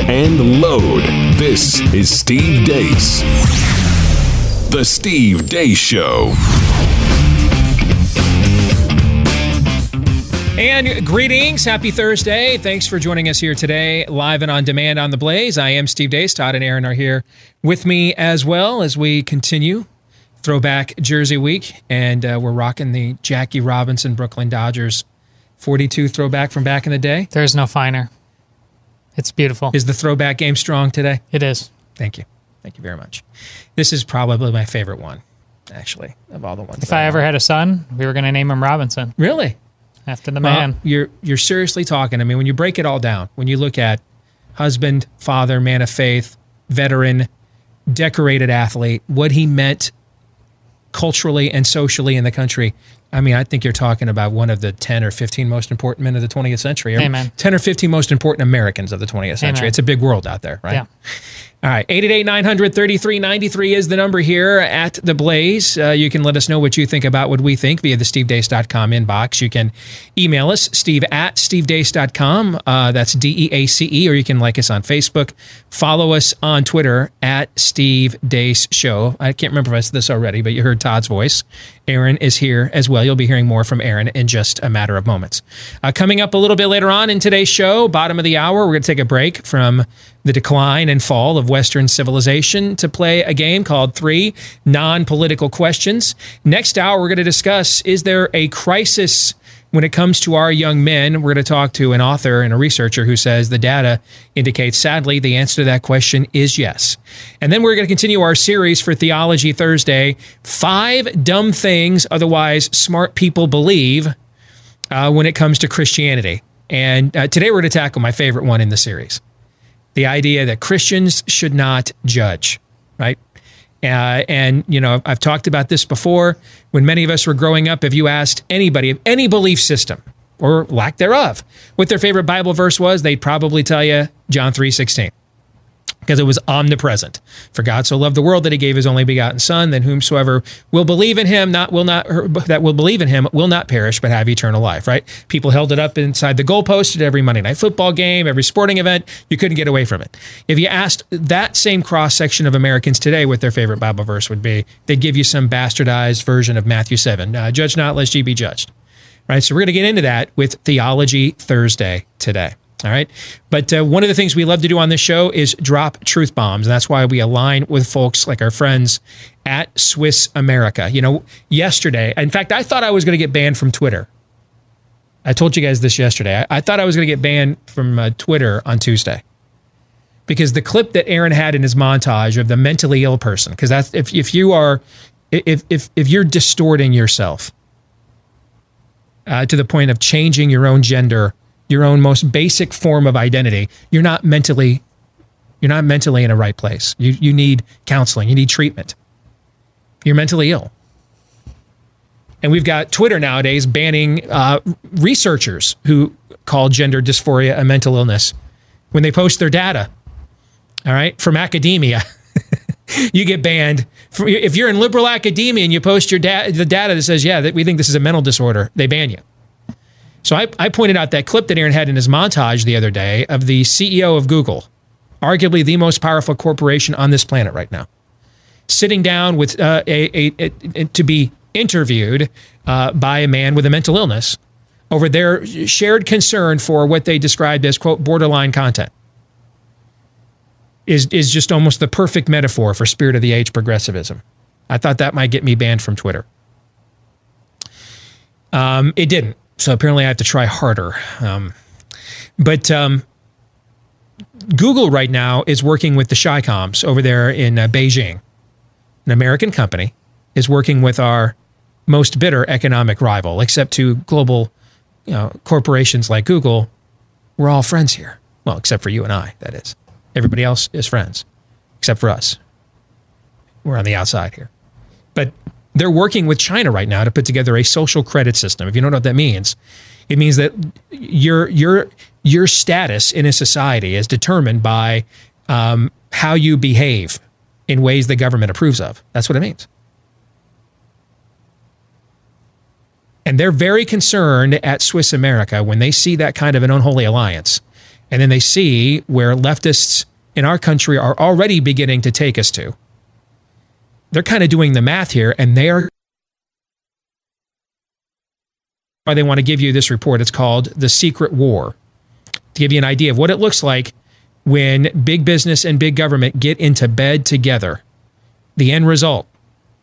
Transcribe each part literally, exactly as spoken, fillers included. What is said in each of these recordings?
lock and load. This is Steve Deace. The Steve Deace Show. And greetings. Happy Thursday. Thanks for joining us here today, live and on demand on The Blaze. I am Steve Deace. Todd and Aaron are here with me as well as we continue Throwback Jersey Week. And uh, we're rocking the Jackie Robinson Brooklyn Dodgers forty-two throwback from back in the day. There's no finer. It's beautiful. Is the throwback game strong today? It is. Thank you. Thank you very much. This is probably my favorite one, actually, of all the ones. If I, I ever know. had a son, we were going to name him Robinson. Really? After the man. Well, you're you're seriously talking. I mean, when you break it all down, when you look at husband, father, man of faith, veteran, decorated athlete, what he meant culturally and socially in the country, I mean, I think you're talking about one of the ten or fifteen most important men of the twentieth century. Or Amen. ten or fifteen most important Americans of the twentieth century. Amen. It's a big world out there, right? Yeah. All right, eight eight eight, nine hundred, thirty-three ninety-three is the number here at The Blaze. Uh, you can let us know what you think about what we think via the Steve Deace dot com inbox. You can email us, steve at Steve Deace dot com. Uh, that's D E A C E. Or you can like us on Facebook. Follow us on Twitter at Steve Deace Show. I can't remember if I said this already, but you heard Todd's voice. Aaron is here as well. You'll be hearing more from Aaron in just a matter of moments. Uh, coming up a little bit later on in today's show, bottom of the hour, we're going to take a break from the decline and fall of Western civilization to play a game called Three Non-Political Questions. Next hour, we're going to discuss, is there a crisis when it comes to our young men? We're going to talk to an author and a researcher who says the data indicates, sadly, the answer to that question is yes. And then we're going to continue our series for Theology Thursday, Five Dumb Things Otherwise Smart People Believe uh, when it comes to Christianity. And uh, today we're going to tackle my favorite one in the series. The idea that Christians should not judge, right? Uh, and, you know, I've talked about this before. When many of us were growing up, if you asked anybody of any belief system or lack thereof what their favorite Bible verse was, they'd probably tell you John three sixteen, because it was omnipresent. For God so loved the world that he gave his only begotten son, that whomsoever will believe in him not will not that will believe in him will not perish but have eternal life, right? People held it up inside the goalpost at every Monday night football game, every sporting event. You couldn't get away from it. If you asked that same cross section of Americans today what their favorite Bible verse would be, they'd give you some bastardized version of Matthew seven. Uh, judge not lest ye be judged. Right? So we're going to get into that with Theology Thursday today. All right. But uh, one of the things we love to do on this show is drop truth bombs. And that's why we align with folks like our friends at Swiss America. You know, yesterday, in fact, I thought I was going to get banned from Twitter. I told you guys this yesterday. I, I thought I was going to get banned from uh, Twitter on Tuesday, because the clip that Aaron had in his montage of the mentally ill person, because that's if, if you are if, if, if you're distorting yourself uh, to the point of changing your own gender, your own most basic form of identity, you're not mentally, you're not mentally in a right place. You you need counseling. You need treatment. You're mentally ill. And we've got Twitter nowadays banning uh, researchers who call gender dysphoria a mental illness when they post their data. All right, from academia, you get banned. If you're in liberal academia and you post your da- the data that says, yeah, that we think this is a mental disorder, they ban you. So I, I pointed out that clip that Aaron had in his montage the other day of the C E O of Google, arguably the most powerful corporation on this planet right now, sitting down with uh, a, a, a, a to be interviewed uh, by a man with a mental illness over their shared concern for what they described as, quote, borderline content. Is is just almost the perfect metaphor for spirit of the age progressivism. I thought that might get me banned from Twitter. Um, it didn't. So apparently I have to try harder. Um, but um, Google right now is working with the Chi-Coms over there in uh, Beijing. An American company is working with our most bitter economic rival, except to global you know, corporations like Google. We're all friends here. Well, except for you and I, that is. Everybody else is friends, except for us. We're on the outside here. But they're working with China right now to put together a social credit system. If you don't know what that means, it means that your your your status in a society is determined by um, how you behave in ways the government approves of. That's what it means. And they're very concerned at Swiss America when they see that kind of an unholy alliance And then they see where leftists in our country are already beginning to take us to. They're kind of doing the math here, and they are why they want to give you this report. It's called The Secret War, to give you an idea of what it looks like when big business and big government get into bed together. The end result,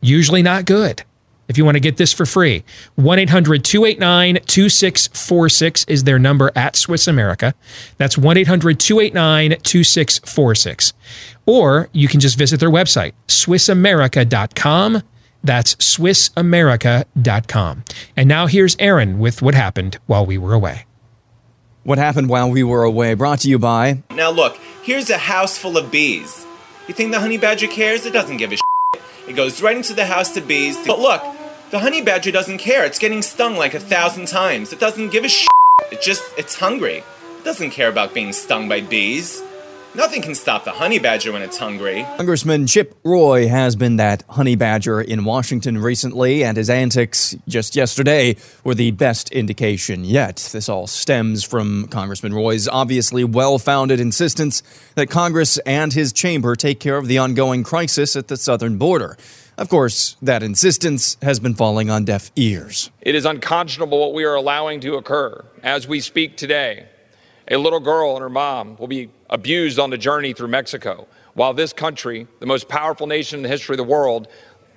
usually not good. If you want to get this for free, one eight hundred two eight nine two six four six is their number at Swiss America. That's one eight hundred two eight nine two six four six. Or you can just visit their website, Swiss America dot com. That's Swiss America dot com. And now here's Aaron with What Happened While We Were Away. What Happened While We Were Away, brought to you by... Now look, here's a house full of bees. You think the honey badger cares? It doesn't give a shit. It goes right into the house to bees. To... But look, the honey badger doesn't care. It's getting stung like a thousand times. It doesn't give a shit. It just, it's hungry. It doesn't care about being stung by bees. Nothing can stop the honey badger when it's hungry. Congressman Chip Roy has been that honey badger in Washington recently, and his antics just yesterday were the best indication yet. This all stems from Congressman Roy's obviously well-founded insistence that Congress and his chamber take care of the ongoing crisis at the southern border. Of course, that insistence has been falling on deaf ears. It is unconscionable what we are allowing to occur as we speak today. A little girl and her mom will be abused on the journey through Mexico, while this country, the most powerful nation in the history of the world,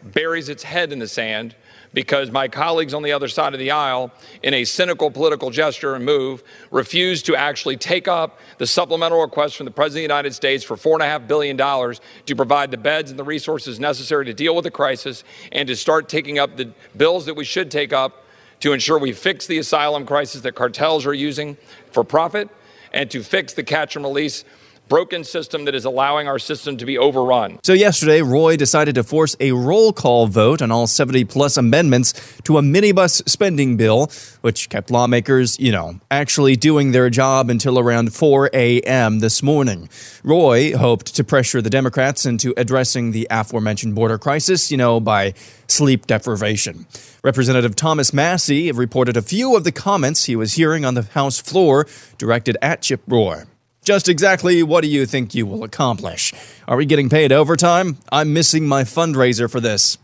buries its head in the sand because my colleagues on the other side of the aisle, in a cynical political gesture and move, refuse to actually take up the supplemental request from the President of the United States for four and a half billion dollars to provide the beds and the resources necessary to deal with the crisis and to start taking up the bills that we should take up to ensure we fix the asylum crisis that cartels are using for profit, and to fix the catch and release broken system that is allowing our system to be overrun. So yesterday, Roy decided to force a roll call vote on all seventy-plus amendments to a minibus spending bill, which kept lawmakers, you know, actually doing their job until around four a.m. this morning. Roy hoped to pressure the Democrats into addressing the aforementioned border crisis, you know, by sleep deprivation. Representative Thomas Massie reported a few of the comments he was hearing on the House floor directed at Chip Roy. Just exactly what do you think you will accomplish? Are we getting paid overtime? I'm missing my fundraiser for this.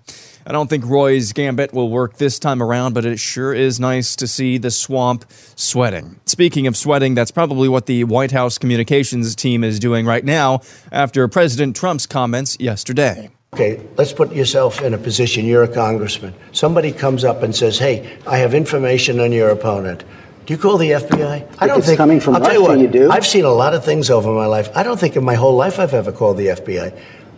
I don't think Roy's gambit will work this time around, but it sure is nice to see the swamp sweating. Speaking of sweating, that's probably what the White House communications team is doing right now after President Trump's comments yesterday. Okay, let's put yourself in a position. You're a congressman. Somebody comes up and says, hey, I have information on your opponent. Do you call the F B I? I don't think it's coming from Russia, what, you do. I've seen a lot of things over my life. I don't think in my whole life I've ever called the F B I.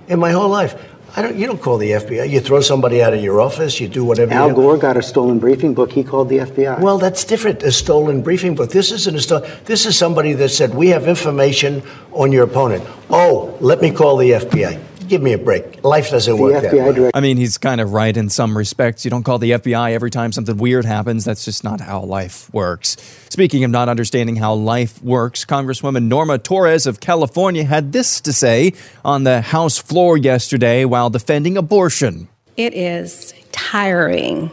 In my whole life. I don't. You don't call the F B I. You throw somebody out of your office. You do whatever Al you Gore got a stolen briefing book. He called the F B I. Well, that's different. A stolen briefing book. This isn't a stolen. This is somebody that said, we have information on your opponent. Oh, let me call the F B I. Give me a break. Life doesn't the work F B I that way. Direct- I mean, he's kind of right in some respects. You don't call the F B I every time something weird happens. That's just not how life works. Speaking of not understanding how life works, Congresswoman Norma Torres of California had this to say on the House floor yesterday while defending abortion. It is tiring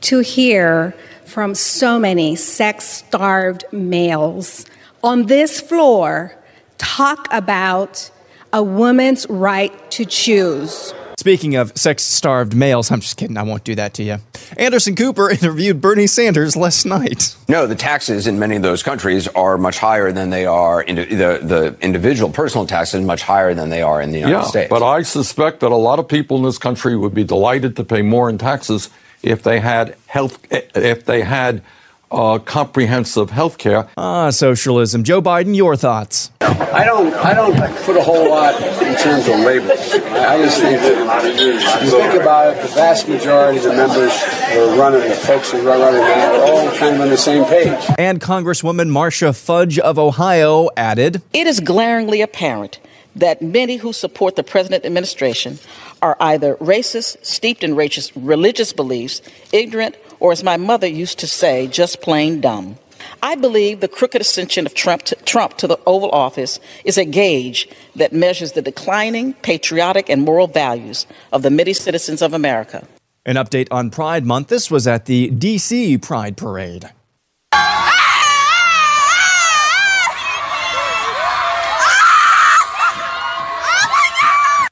to hear from so many sex-starved males on this floor talk about a woman's right to choose. Speaking of sex-starved males, I'm just kidding, I won't do that to you. Anderson Cooper interviewed Bernie Sanders last night. No, the taxes in many of those countries are much higher than they are, in the, the individual personal taxes much higher than they are in the United yeah, States. But I suspect that a lot of people in this country would be delighted to pay more in taxes if they had health, if they had Uh, comprehensive health care. Ah, socialism. Joe Biden, your thoughts? I don't I don't put a whole lot in terms of labels. I just think that if you think about it, the vast majority of the members who are running, the folks who are running now, are all kind of on the same page. And Congresswoman Marsha Fudge of Ohio added, it is glaringly apparent that many who support the president administration are either racist, steeped in racist religious beliefs, ignorant, or as my mother used to say, just plain dumb. I believe the crooked ascension of Trump to, Trump to the Oval Office is a gauge that measures the declining patriotic and moral values of the many citizens of America. An update on Pride Month. This was at the D C Pride Parade.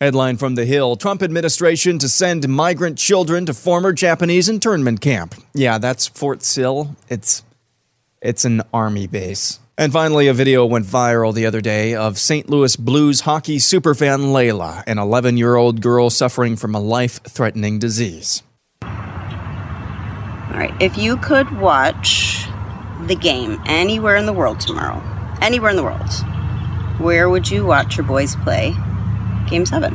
Headline from The Hill, Trump administration to send migrant children to former Japanese internment camp. Yeah, that's Fort Sill. It's, it's an army base. And finally, a video went viral the other day of Saint Louis Blues hockey superfan Layla, an eleven-year-old girl suffering from a life-threatening disease. All right, if you could watch the game anywhere in the world tomorrow, anywhere in the world, where would you watch your boys play Game seven?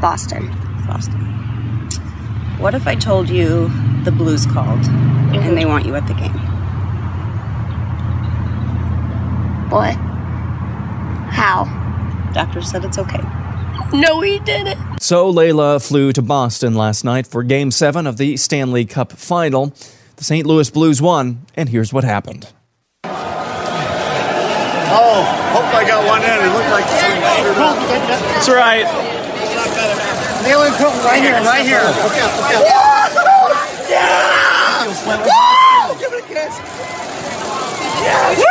Boston. Boston. What if I told you the Blues called mm-hmm. and they want you at the game? What? How? Doctor said it's okay. No, he didn't. So Layla flew to Boston last night for Game seven of the Stanley Cup Final. The Saint Louis Blues won, and here's what happened. Oh, hope I got one in. It looked like three. That's right. Nailing Cook right here, right here. Okay, okay. Yeah! Yeah! Give it a kiss. Yes!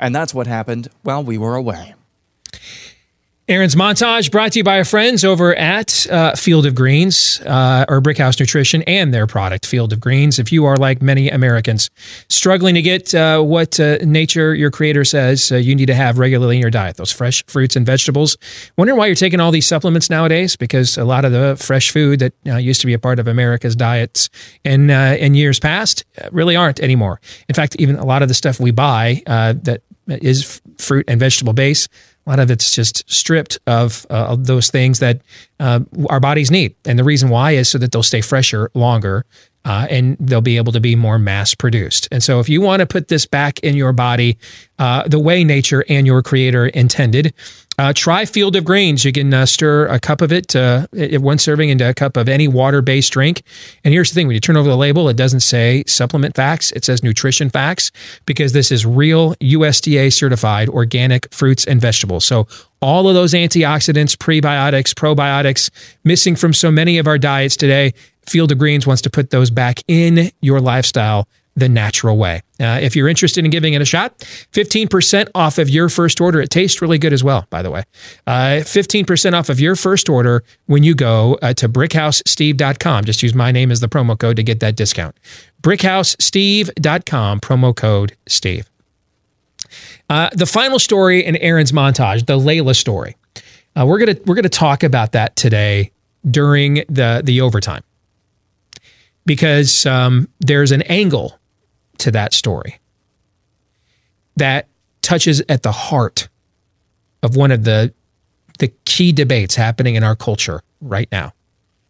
And that's what happened while we were away. Aaron's montage brought to you by our friends over at uh, Field of Greens, uh, or Brickhouse Nutrition, and their product, Field of Greens. If you are like many Americans, struggling to get uh, what uh, nature, your creator, says uh, you need to have regularly in your diet, those fresh fruits and vegetables. Wondering why you're taking all these supplements nowadays, because a lot of the fresh food that uh, used to be a part of America's diets in, uh, in years past really aren't anymore. In fact, even a lot of the stuff we buy uh, that is fruit and vegetable based, a lot of it's just stripped of uh, those things that uh, our bodies need. And the reason why is so that they'll stay fresher longer uh, and they'll be able to be more mass produced. And so if you want to put this back in your body uh, the way nature and your creator intended, uh, try Field of Greens. You can uh, stir a cup of it, uh, one serving into a cup of any water-based drink. And here's the thing, when you turn over the label, it doesn't say supplement facts, it says nutrition facts, because this is real U S D A certified organic fruits and vegetables. So all of those antioxidants, prebiotics, probiotics, missing from so many of our diets today, Field of Greens wants to put those back in your lifestyle the natural way. Uh, if you're interested in giving it a shot, fifteen percent off of your first order. It tastes really good as well, by the way. Uh, fifteen percent off of your first order when you go uh, to Brick House Steve dot com. Just use my name as the promo code to get that discount. Brick House Steve dot com, promo code Steve. Uh, the final story in Aaron's montage, the Layla story. Uh, we're gonna we're gonna talk about that today during the the overtime, because um, there's an angle to that story that touches at the heart of one of the the key debates happening in our culture right now.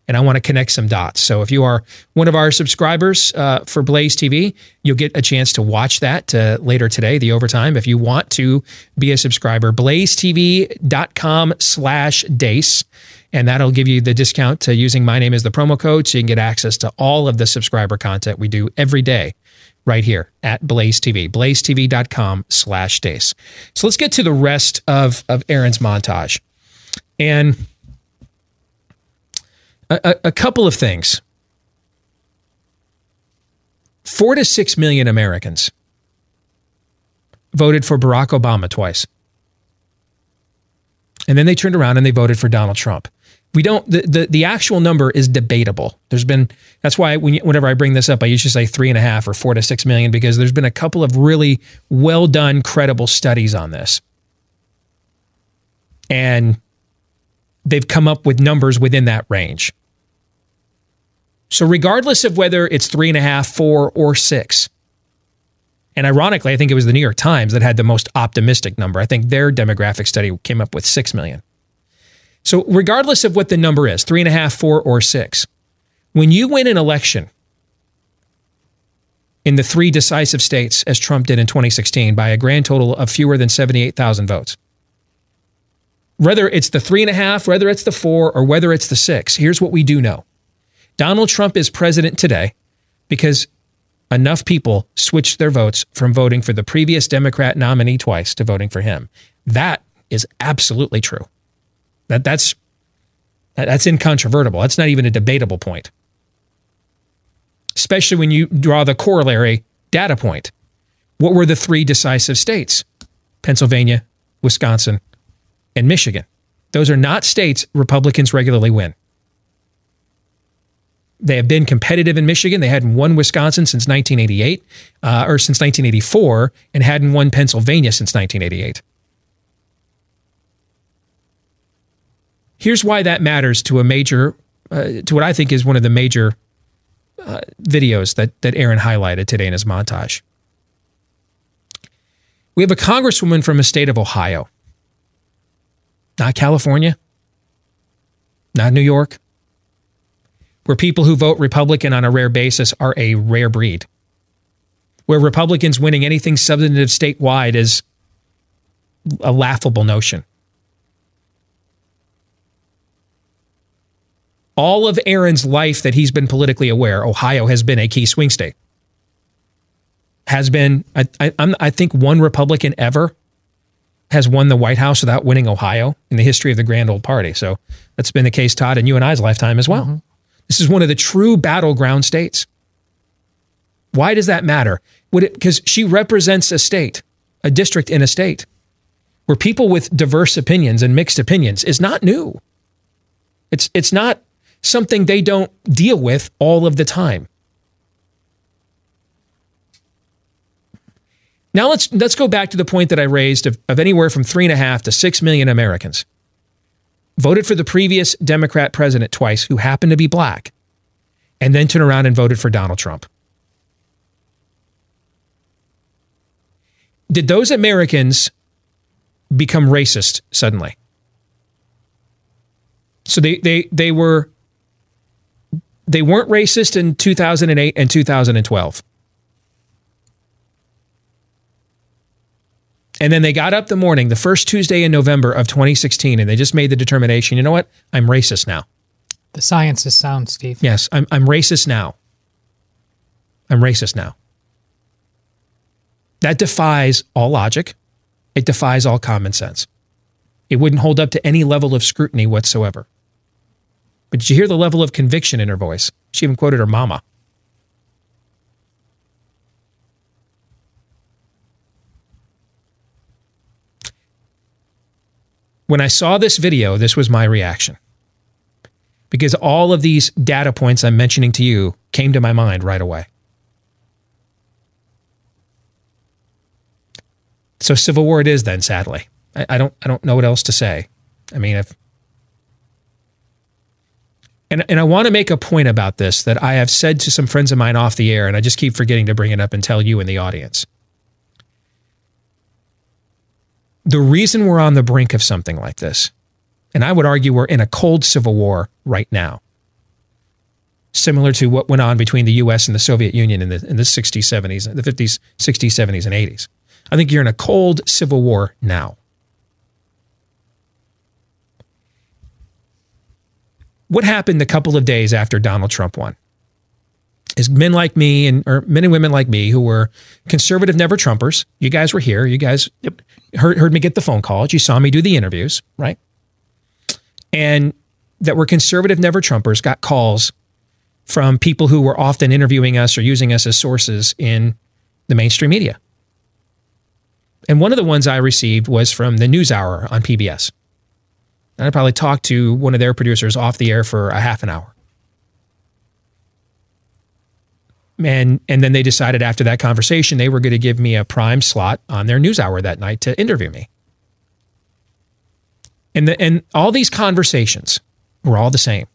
And I want to connect some dots. So if you are one of our subscribers uh, for Blaze T V, you'll get a chance to watch that uh, later today, the overtime. If you want to be a subscriber, blaze T V dot com slash Deace. And that'll give you the discount to using my name as the promo code, so you can get access to all of the subscriber content we do every day right here at Blaze T V, blaze T V dot com slash Deace. So let's get to the rest of, of Aaron's montage. And A, a couple of things. Four to six million Americans voted for Barack Obama twice. And then they turned around and they voted for Donald Trump. We don't, the, the, the actual number is debatable. There's been, that's why when, whenever I bring this up, I usually say three and a half or four to six million, because there's been a couple of really well done, credible studies on this. And they've come up with numbers within that range. So regardless of whether it's three and a half, four, or six, and ironically, I think it was the New York Times that had the most optimistic number. I think their demographic study came up with six million. So regardless of what the number is, three and a half, four, or six, when you win an election in the three decisive states, as Trump did in twenty sixteen, by a grand total of fewer than seventy-eight thousand votes, whether it's the three and a half, whether it's the four, or whether it's the six, here's what we do know. Donald Trump is president today because enough people switched their votes from voting for the previous Democrat nominee twice to voting for him. That is absolutely true. That, that's, that's incontrovertible. That's not even a debatable point. Especially when you draw the corollary data point. What were the three decisive states? Pennsylvania, Wisconsin, and Michigan. Those are not states Republicans regularly win. They have been competitive in Michigan. They hadn't won Wisconsin since nineteen eighty-eight, uh, or since nineteen eighty-four, and hadn't won Pennsylvania since nineteen eighty-eight. Here's why that matters to a major, uh, to what I think is one of the major uh, videos that, that Aaron highlighted today in his montage. We have a congresswoman from the state of Ohio, not California, not New York, where people who vote Republican on a rare basis are a rare breed, where Republicans winning anything substantive statewide is a laughable notion. All of Aaron's life that he's been politically aware, Ohio has been a key swing state. Has been, I, I, I'm, I think one Republican ever has won the White House without winning Ohio in the history of the grand old party. So that's been the case, Todd, in you and I's lifetime as well. Mm-hmm. This is one of the true battleground states. Why does that matter? Would it, because she represents a state, a district in a state, where people with diverse opinions and mixed opinions is not new. It's, it's not something they don't deal with all of the time. Now let's let's go back to the point that I raised of, of anywhere from three and a half to six million Americans voted for the previous Democrat president twice, who happened to be black, and then turned around and voted for Donald Trump. Did those Americans become racist suddenly? So they they they were they weren't racist in two thousand eight and two thousand twelve. And then they got up the morning, the first Tuesday in November of twenty sixteen, and they just made the determination, you know what? I'm racist now. The science is sound, Steve. Yes, I'm I'm racist now. I'm racist now. That defies all logic. It defies all common sense. It wouldn't hold up to any level of scrutiny whatsoever. But did you hear the level of conviction in her voice? She even quoted her mama. When I saw this video, this was my reaction, because all of these data points I'm mentioning to you came to my mind right away. So civil war it is then, sadly. I, I don't I don't know what else to say. I mean, if and and I want to make a point about this that I have said to some friends of mine off the air, and I just keep forgetting to bring it up and tell you in the audience. The reason we're on the brink of something like this, and I would argue we're in a cold civil war right now, similar to what went on between the U S and the Soviet Union in the, in the sixties, seventies, the fifties, sixties, seventies, and eighties. I think you're in a cold civil war now. What happened a couple of days after Donald Trump won is men like me, and or men and women like me who were conservative never-Trumpers. You guys were here. You guys heard, heard me get the phone calls. You saw me do the interviews, right? And that were conservative never-Trumpers got calls from people who were often interviewing us or using us as sources in the mainstream media. And one of the ones I received was from the NewsHour on P B S. And I probably talked to one of their producers off the air for a half an hour. And and then they decided after that conversation, they were going to give me a prime slot on their NewsHour that night to interview me. And the, and all these conversations were all the same.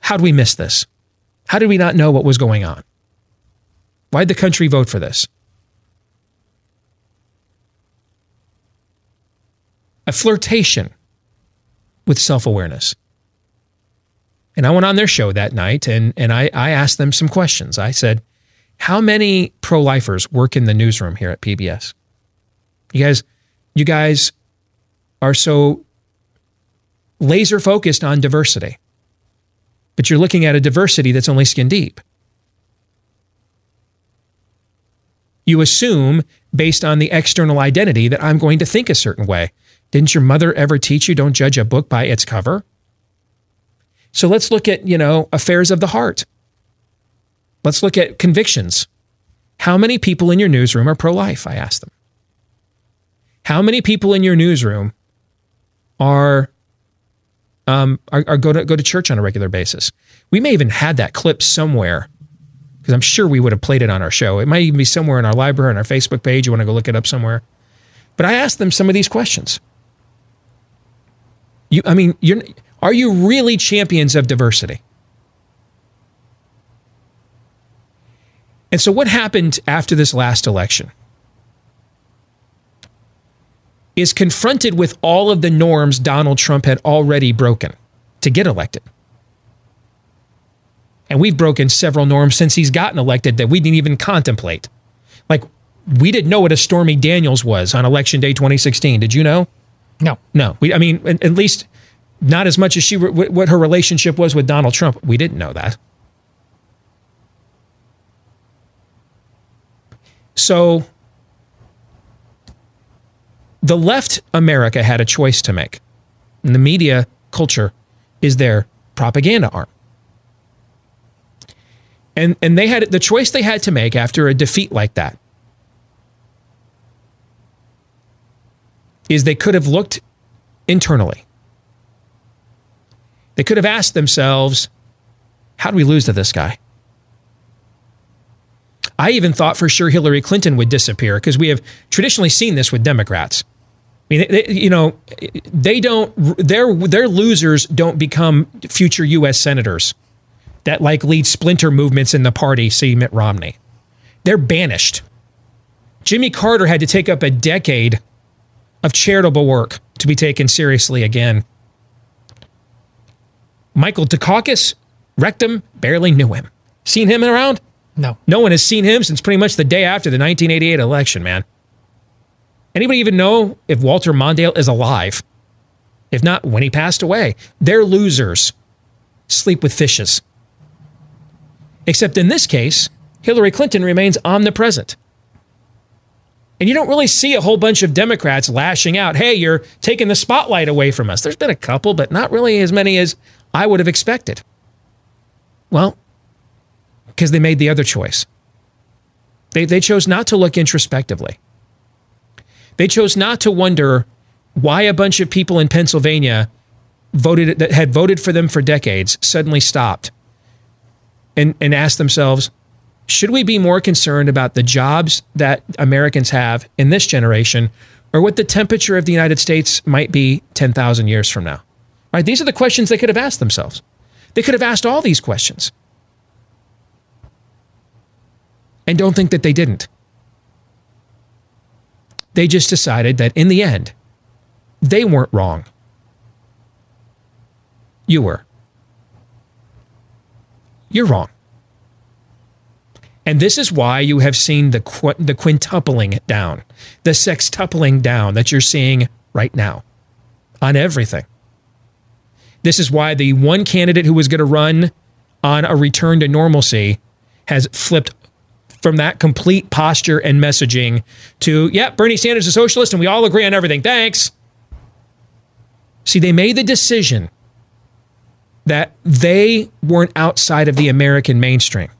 How'd we miss this? How did we not know what was going on? Why'd the country vote for this? A flirtation with self-awareness. And I went on their show that night, and, and I, I asked them some questions. I said, how many pro-lifers work in the newsroom here at P B S? You guys, you guys are so laser-focused on diversity, but you're looking at a diversity that's only skin deep. You assume, based on the external identity, that I'm going to think a certain way. Didn't your mother ever teach you don't judge a book by its cover? So let's look at, you know, affairs of the heart. Let's look at convictions. How many people in your newsroom are pro-life? I asked them. How many people in your newsroom are, um, are, are go to go to church on a regular basis? We may even had that clip somewhere, because I'm sure we would have played it on our show. It might even be somewhere in our library, on our Facebook page. You want to go look it up somewhere. But I asked them some of these questions. You, I mean, you're, are you really champions of diversity? And so what happened after this last election is confronted with all of the norms Donald Trump had already broken to get elected. And we've broken several norms since he's gotten elected that we didn't even contemplate. Like, we didn't know what a Stormy Daniels was on Election Day twenty sixteen. Did you know? No. No. We, I mean, at, at least not as much as she re- what her relationship was with Donald Trump. We didn't know that. So the left America had a choice to make. And the media culture is their propaganda arm. And and they had the choice they had to make after a defeat like that is they could have looked internally. They could have asked themselves, how do we lose to this guy? I even thought for sure Hillary Clinton would disappear, because we have traditionally seen this with Democrats. I mean, they, you know, they don't, their, their losers don't become future U S senators that like lead splinter movements in the party, see Mitt Romney. They're banished. Jimmy Carter had to take up a decade of charitable work to be taken seriously again. Michael Dukakis, rectum, barely knew him. Seen him around? No. No one has seen him since pretty much the day after the nineteen eighty-eight election, man. Anybody even know if Walter Mondale is alive? If not, when he passed away. They're losers. Sleep with fishes. Except in this case, Hillary Clinton remains omnipresent. And you don't really see a whole bunch of Democrats lashing out, hey, you're taking the spotlight away from us. There's been a couple, but not really as many as I would have expected. Well, because they made the other choice. They they chose not to look introspectively. They chose not to wonder why a bunch of people in Pennsylvania voted that had voted for them for decades suddenly stopped and, and asked themselves, should we be more concerned about the jobs that Americans have in this generation, or what the temperature of the United States might be ten thousand years from now? All right? These are the questions they could have asked themselves. They could have asked all these questions. And don't think that they didn't. They just decided that in the end, they weren't wrong. You were. You're wrong. And this is why you have seen the qu- the quintupling down, the sextupling down that you're seeing right now on everything. This is why the one candidate who was going to run on a return to normalcy has flipped from that complete posture and messaging to, yeah, Bernie Sanders is a socialist and we all agree on everything. Thanks. See, they made the decision that they weren't outside of the American mainstream.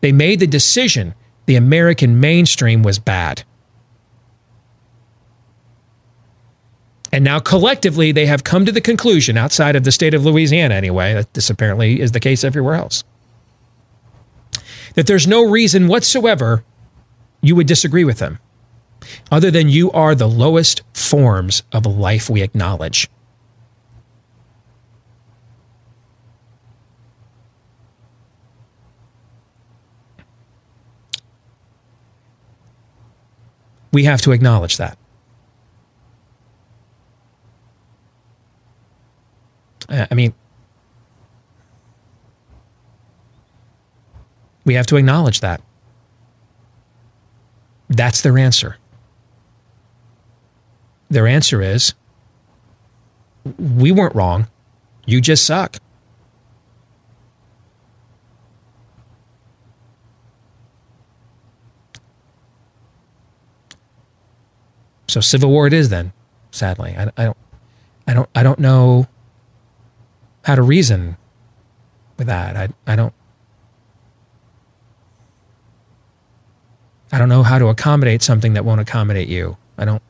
They made the decision the American mainstream was bad. And now collectively, they have come to the conclusion, outside of the state of Louisiana anyway, that this apparently is the case everywhere else, that there's no reason whatsoever you would disagree with them, other than you are the lowest forms of life we acknowledge. We have to acknowledge that. I mean, we have to acknowledge that. That's their answer. Their answer is, we weren't wrong. You just suck. So civil war it is then, sadly. I, I don't, I don't, I don't know how to reason with that. I, I don't. I don't know how to accommodate something that won't accommodate you. I don't,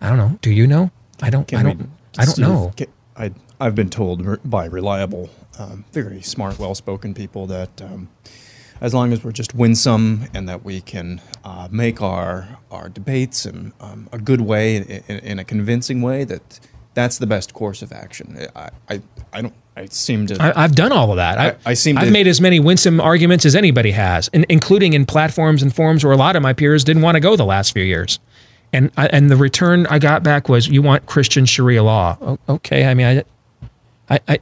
I don't know. Do you know? I don't, can I don't, we, I don't Steve, know. Can, I, I've been told by reliable, um, very smart, well-spoken people that um, as long as we're just winsome and that we can uh, make our, our debates in um, a good way, in, in a convincing way, that that's the best course of action. I, I, I don't, I seem to. I, I've done all of that. I, I, I seem. I've to, made as many winsome arguments as anybody has, in, including in platforms and forums where a lot of my peers didn't want to go the last few years, and I, and the return I got back was, "You want Christian Sharia law? O- okay, I mean, I, I, I,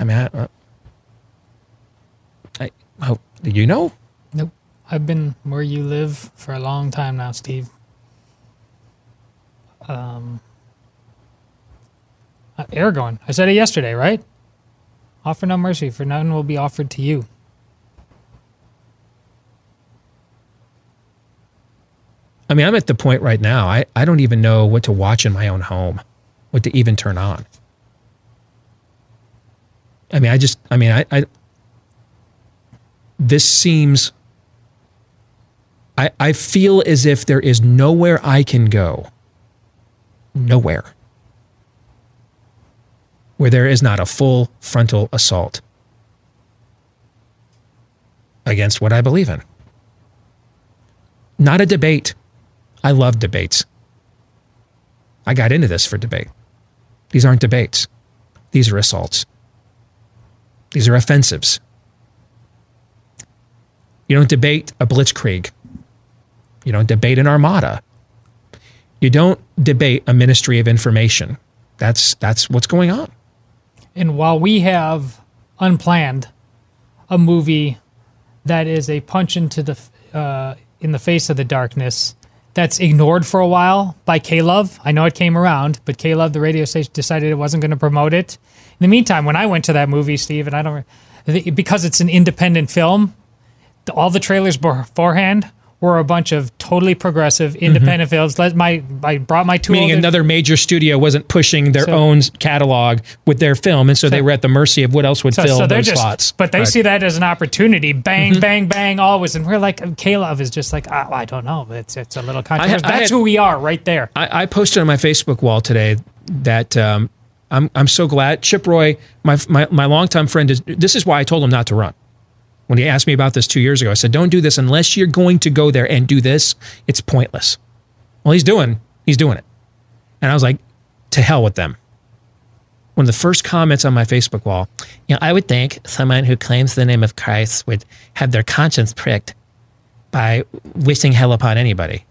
I mean, I, uh, I. Oh, do you know? Nope. I've been where you live for a long time now, Steve. Um. Uh, Aragon, I said it yesterday, right? Offer no mercy, for none will be offered to you. I mean, I'm at the point right now, I, I don't even know what to watch in my own home, what to even turn on. I mean, I just, I mean, I, I this seems, I, I feel as if there is nowhere I can go, nowhere, where there is not a full frontal assault against what I believe in. Not a debate. I love debates. I got into this for debate. These aren't debates. These are assaults. These are offensives. You don't debate a blitzkrieg. You don't debate an armada. You don't debate a ministry of information. That's, that's what's going on. And while we have unplanned a movie that is a punch into the uh, in the face of the darkness, that's ignored for a while by K-Love. I know it came around, but K-Love, the radio station, decided it wasn't going to promote it. In the meantime, when I went to that movie, Steve, and I don't because it's an independent film, all the trailers beforehand were a bunch of totally progressive independent mm-hmm. films. Let my I brought my two meaning older, another major studio wasn't pushing their so, own catalog with their film, and so, so they were at the mercy of what else would so, fill so those just, slots. But they right. see that as an opportunity. Bang, mm-hmm. bang, bang, always. And we're like, K-Love is just like, oh, I don't know. It's it's a little controversial. I, I That's had, who we are, right there. I, I posted on my Facebook wall today that um, I'm I'm so glad Chip Roy, my my my longtime friend, is. This is why I told him not to run. When he asked me about this two years ago, I said, don't do this unless you're going to go there and do this. It's pointless. Well, he's doing, he's doing it. And I was like, to hell with them. One of the first comments on my Facebook wall, you know, I would think someone who claims the name of Christ would have their conscience pricked by wishing hell upon anybody.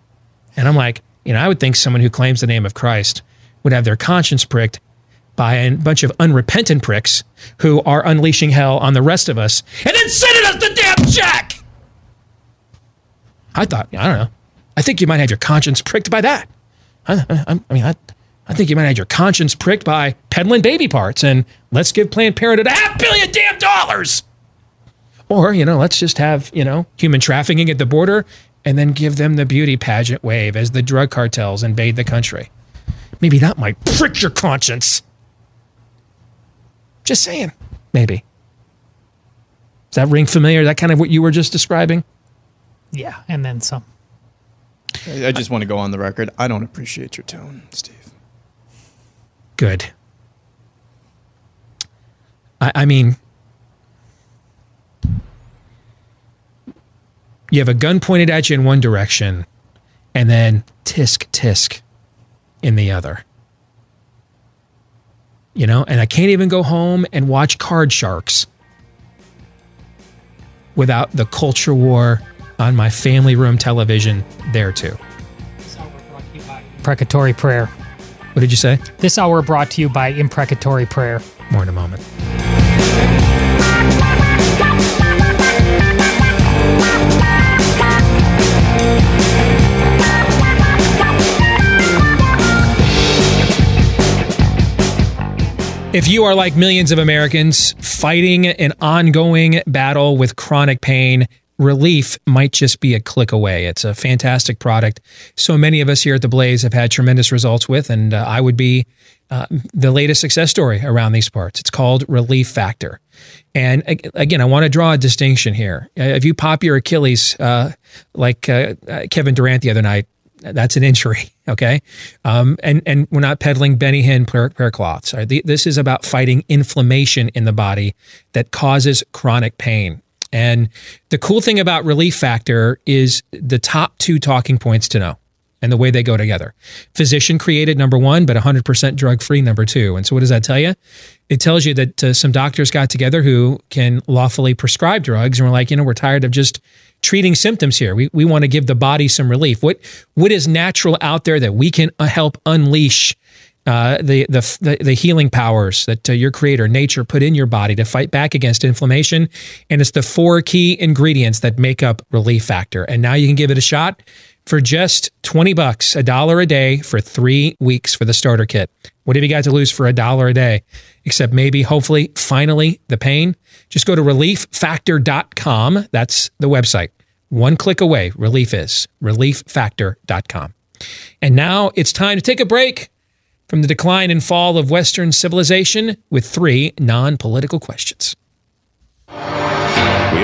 And I'm like, you know, I would think someone who claims the name of Christ would have their conscience pricked by a bunch of unrepentant pricks who are unleashing hell on the rest of us and then sending us the damn check. I thought, I don't know. I think you might have your conscience pricked by that. I, I, I mean, I, I think you might have your conscience pricked by peddling baby parts and let's give Planned Parenthood a half billion damn dollars. Or, you know, let's just have, you know, human trafficking at the border and then give them the beauty pageant wave as the drug cartels invade the country. Maybe that might prick your conscience. Just saying, maybe. Does that ring familiar? Is that kind of what you were just describing? Yeah, and then some. I just want to go on the record. I don't appreciate your tone, Steve. Good. I, I mean, you have a gun pointed at you in one direction and then tisk, tisk in the other. You know, and I can't even go home and watch Card Sharks without the culture war on my family room television there too. This hour brought to you by Imprecatory Prayer. What did you say? This hour brought to you by Imprecatory Prayer. More in a moment. If you are like millions of Americans fighting an ongoing battle with chronic pain, Relief might just be a click away. It's a fantastic product. So many of us here at The Blaze have had tremendous results with, and uh, I would be uh, the latest success story around these parts. It's called Relief Factor. And again, I want to draw a distinction here. If you pop your Achilles, uh, like uh, Kevin Durant the other night, that's an injury, okay? Um, and and we're not peddling Benny Hinn prayer, prayer cloths. Right? The, this is about fighting inflammation in the body that causes chronic pain. And the cool thing about Relief Factor is the top two talking points to know and the way they go together. Physician created, number one, but one hundred percent drug-free, number two. And so what does that tell you? It tells you that uh, some doctors got together who can lawfully prescribe drugs and were like, you know, we're tired of just treating symptoms here. We we want to give the body some relief. What what is natural out there that we can help unleash uh, the, the the healing powers that uh, your creator, nature, put in your body to fight back against inflammation? And it's the four key ingredients that make up Relief Factor. And now you can give it a shot for just twenty bucks, a dollar a day for three weeks for the starter kit. What have you got to lose for a dollar a day? Except maybe, hopefully, finally, the pain. Just go to relief factor dot com. That's the website. One click away, relief is, relief factor dot com. And now it's time to take a break from the decline and fall of Western civilization with three non-political questions. We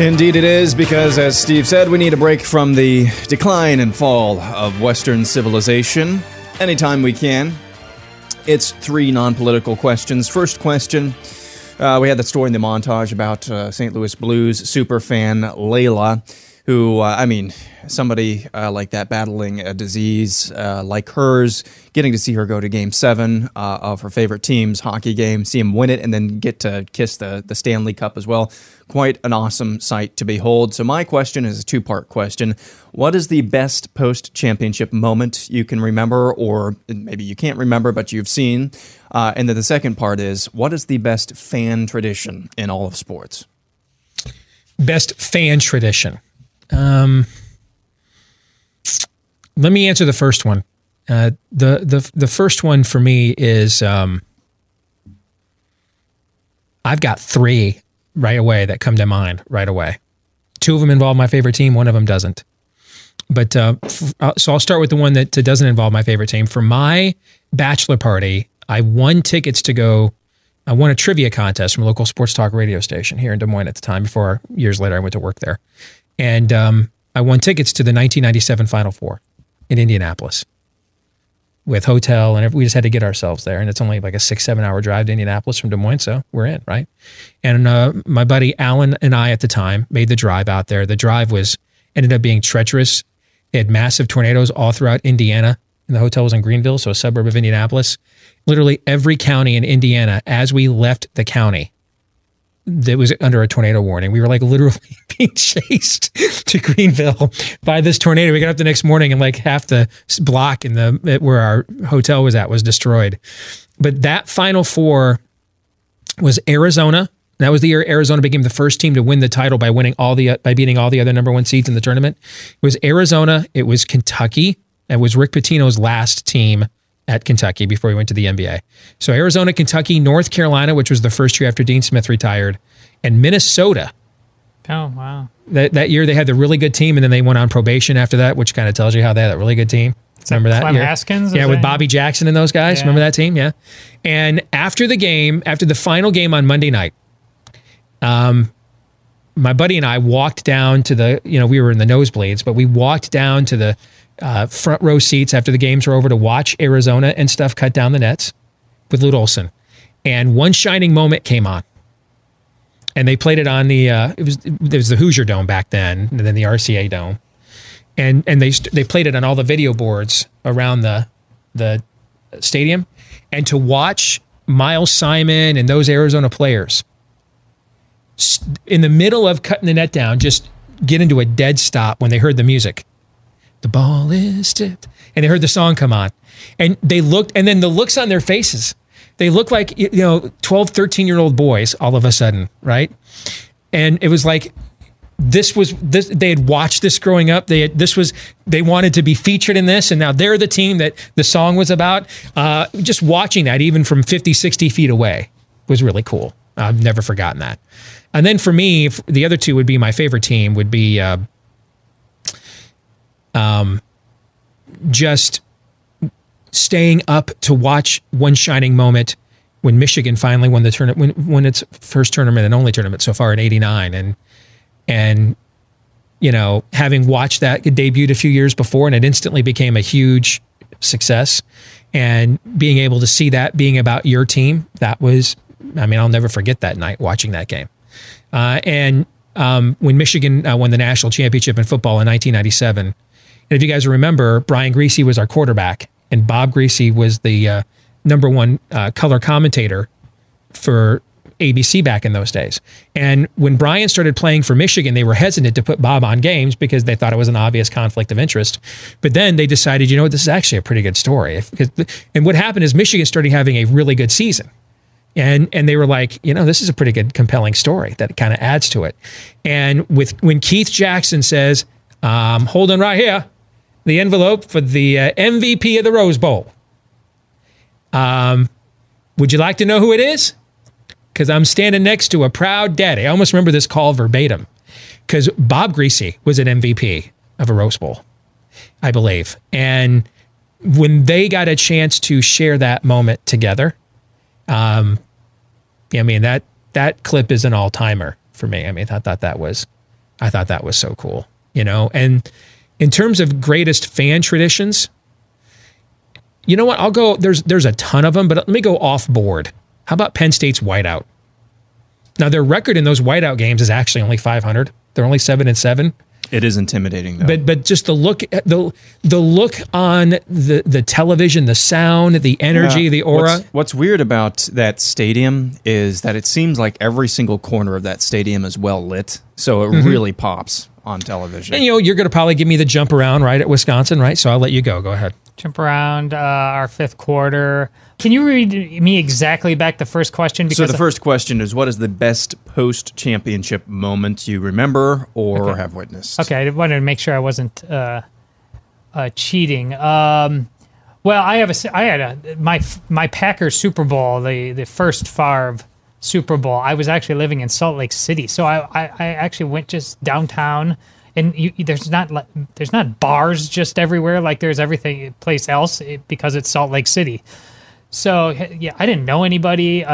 Indeed it is, because as Steve said, we need a break from the decline and fall of Western civilization anytime we can. It's three non-political questions. First question, uh, we had that story in the montage about uh, Saint Louis Blues superfan Layla, who, uh, I mean, somebody uh, like that battling a disease uh, like hers, getting to see her go to game seven uh, of her favorite team's hockey game, see him win it, and then get to kiss the, the Stanley Cup as well. Quite an awesome sight to behold. So my question is a two-part question. What is the best post-championship moment you can remember, or maybe you can't remember, but you've seen? Uh, and then the second part is, what is the best fan tradition in all of sports? Best fan tradition. Um, let me answer the first one. Uh, the, the, the first one for me is, um, I've got three right away that come to mind right away. Two of them involve my favorite team. One of them doesn't, but, uh, f- so I'll start with the one that doesn't involve my favorite team. For my bachelor party, I won tickets to go. I won a trivia contest from a local sports talk radio station here in Des Moines at the time, before years later I went to work there. And um, I won tickets to the nineteen ninety-seven Final Four in Indianapolis with hotel, and we just had to get ourselves there. And it's only like a six, seven hour drive to Indianapolis from Des Moines, so we're in, right? And uh, my buddy Alan and I at the time made the drive out there. The drive was ended up being treacherous. It had massive tornadoes all throughout Indiana, and the hotel was in Greenville, so a suburb of Indianapolis. Literally every county in Indiana, as we left the county, that was under a tornado warning. We were like literally being chased to Greenville by this tornado. We got up the next morning and like half the block in the where our hotel was at was destroyed. But that Final Four was Arizona. That was the year Arizona became the first team to win the title by winning all the by beating all the other number one seeds in the tournament. It was Arizona. It was Kentucky. That was Rick Pitino's last team at Kentucky before he went to the N B A. So Arizona, Kentucky, North Carolina, which was the first year after Dean Smith retired, and Minnesota. Oh, wow. That that year they had the really good team, and then they went on probation after that, which kind of tells you how they had that really good team. It's Remember like that Clem year? Haskins? Yeah, with Bobby Jackson and those guys. Yeah. Remember that team? Yeah. And after the game, after the final game on Monday night, um, my buddy and I walked down to the, you know, we were in the nosebleeds, but we walked down to the Uh, front row seats after the games were over to watch Arizona and stuff cut down the nets with Lute Olson. And One Shining Moment came on. And they played it on the, uh, it was it was the Hoosier Dome back then, and then the R C A Dome. And and they they played it on all the video boards around the the stadium. And to watch Miles Simon and those Arizona players in the middle of cutting the net down just get into a dead stop when they heard the music. The ball is tipped. And they heard the song come on. And they looked, and then the looks on their faces. They look like, you know, twelve, thirteen year old boys all of a sudden, right? And it was like, this was this, they had watched this growing up. They had, this was, they wanted to be featured in this. And now they're the team that the song was about. Uh, just watching that even from fifty, sixty feet away was really cool. I've never forgotten that. And then for me, the other two would be my favorite team would be, uh, um, just staying up to watch one shining moment when Michigan finally won the tournament, when, when its first tournament and only tournament so far in eighty-nine. And, and, you know, having watched that, it debuted a few years before and it instantly became a huge success, and being able to see that being about your team, that was, I mean, I'll never forget that night watching that game. Uh, and um, when Michigan uh, won the national championship in football in nineteen ninety-seven, and if you guys remember, Brian Griese was our quarterback, and Bob Griese was the uh, number one uh, color commentator for A B C back in those days. And when Brian started playing for Michigan, they were hesitant to put Bob on games because they thought it was an obvious conflict of interest. But then they decided, you know what, this is actually a pretty good story. If, and what happened is Michigan started having a really good season. And and they were like, you know, this is a pretty good, compelling story that kind of adds to it. And with when Keith Jackson says, um, hold on right here, the envelope for the uh, M V P of the Rose Bowl. Um, would you like to know who it is? Because I'm standing next to a proud daddy. I almost remember this call verbatim, because Bob Griese was an M V P of a Rose Bowl, I believe. And when they got a chance to share that moment together, um, I mean, that that clip is an all-timer for me. I mean, I thought that was, I thought that was so cool, you know. And in terms of greatest fan traditions, you know what? I'll go. There's there's a ton of them, but let me go off board. How about Penn State's whiteout? Now, their record in those whiteout games is actually only five hundred. They're only seven and seven. It is intimidating, though. But but just the look, the the look on the the television, the sound, the energy, yeah. the aura. What's, what's weird about that stadium is that it seems like every single corner of that stadium is well lit, so it mm-hmm. really pops on television. And you know, you're going to probably give me the jump around right at Wisconsin, right? So I'll let you go. Go ahead. Jump around uh, our fifth quarter. Can you read me exactly back the first question? Because so the first question is, what is the best post-championship moment you remember or okay. have witnessed? Okay, I wanted to make sure I wasn't uh, uh, cheating. Um, well, I have a, I had a my my Packers Super Bowl, the, the first Favre Super Bowl. I was actually living in Salt Lake City, so I, I, I actually went just downtown. And you, there's not there's not bars just everywhere like there's everything place else because it's Salt Lake City. So, yeah, I didn't know anybody, uh,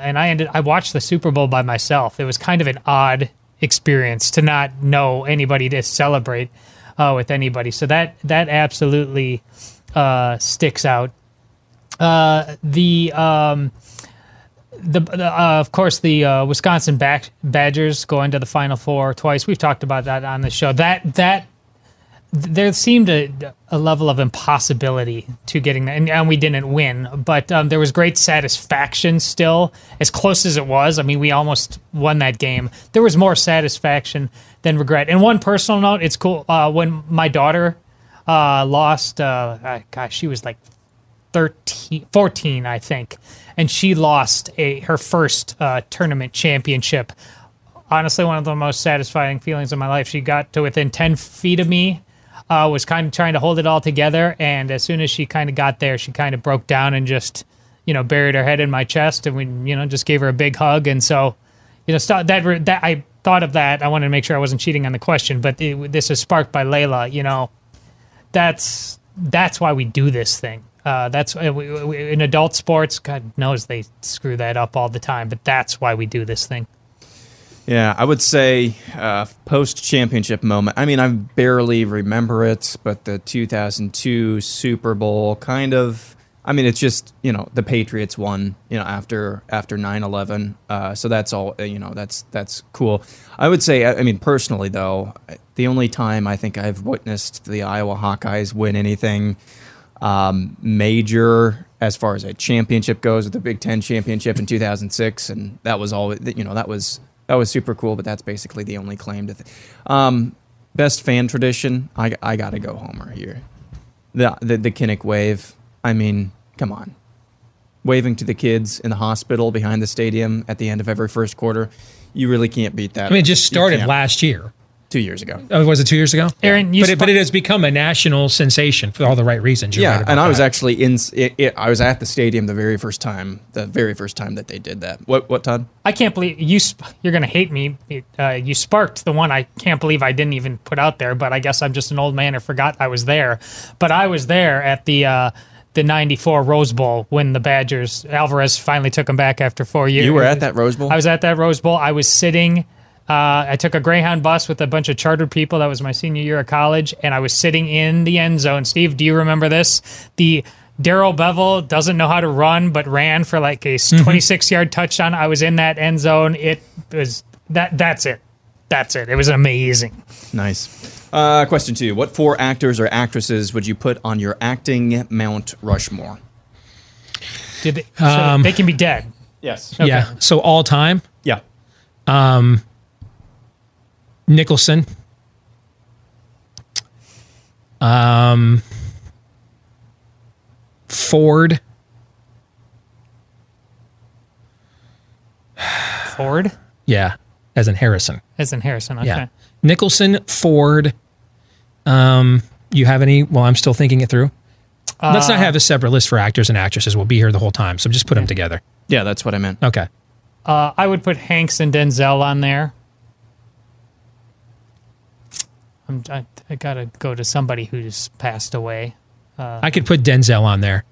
and I ended. I watched the Super Bowl by myself. It was kind of an odd experience to not know anybody, to celebrate uh, with anybody. So that that absolutely uh, sticks out. Uh, the, um, the, the uh, of course, the uh, Wisconsin Bad- Badgers going to the Final Four twice. We've talked about that on the show. That that. There seemed a, a level of impossibility to getting that, and, and we didn't win, but um, there was great satisfaction still, as close as it was. I mean, we almost won that game. There was more satisfaction than regret. And one personal note, it's cool, uh, when my daughter uh, lost, uh, gosh, she was like thirteen, fourteen, I think, and she lost a her first uh, tournament championship. Honestly, one of the most satisfying feelings of my life. She got to within ten feet of me. Uh, was kind of trying to hold it all together, and as soon as she kind of got there, she kind of broke down and just, you know, buried her head in my chest, and we, you know, just gave her a big hug. And so, you know, st- that, that I thought of that. I wanted to make sure I wasn't cheating on the question, but it, this is sparked by Layla. You know, that's that's why we do this thing. Uh, that's we, we, in adult sports. God knows they screw that up all the time, but that's why we do this thing. Yeah, I would say uh, post-championship moment. I mean, I barely remember it, but the two thousand two Super Bowl kind of, I mean, it's just, you know, the Patriots won, you know, after after nine eleven. Uh, so that's all, you know, that's that's cool. I would say, I, I mean, personally, though, the only time I think I've witnessed the Iowa Hawkeyes win anything um, major as far as a championship goes, with the Big Ten championship in two thousand six, and that was all, you know, that was... That was super cool, but that's basically the only claim to. Th- um, best fan tradition. I, I gotta go Homer here. The the the Kinnick wave. I mean, come on. waving to the kids in the hospital behind the stadium at the end of every first quarter. You really can't beat that. I mean, it just started last year. Two years ago. Oh, was it two years ago? Aaron, you but, it, but it has become a national sensation for all the right reasons. You're yeah, right and I was that. actually in. It, it, I was at the stadium the very first time. The very first time that they did that. What? What, Todd? I can't believe you. You're going to hate me. Uh, you sparked the one. I can't believe I didn't even put out there. But I guess I'm just an old man and forgot I was there. But I was there at the. Uh, The ninety-four Rose Bowl when the Badgers, Alvarez finally took them back after four years. You were at that Rose Bowl? I was at that Rose Bowl. I was sitting, uh, I took a Greyhound bus with a bunch of chartered people. That was my senior year of college, and I was sitting in the end zone. Steve, do you remember this? The Daryl Bevell doesn't know how to run, but ran for like a mm-hmm. twenty-six-yard touchdown. I was in that end zone. It was, that. that's it. That's it. It was amazing. Nice. Uh, question two. What four actors or actresses would you put on your acting Mount Rushmore? Did they, so um, they can be dead. Yes. Okay. Yeah. So all time? Yeah. Um, Nicholson. Um, Ford. Ford? Yeah. As in Harrison. As in Harrison, okay. Yeah. Nicholson, Ford. Um, you have any? Well, I'm still thinking it through. Uh, Let's not have a separate list for actors and actresses. We'll be here the whole time, so just put yeah. them together. Yeah, that's what I meant. Okay. Uh, I would put Hanks and Denzel on there. I'm, I, I got to go to somebody who's passed away. Uh, I could put Denzel on there.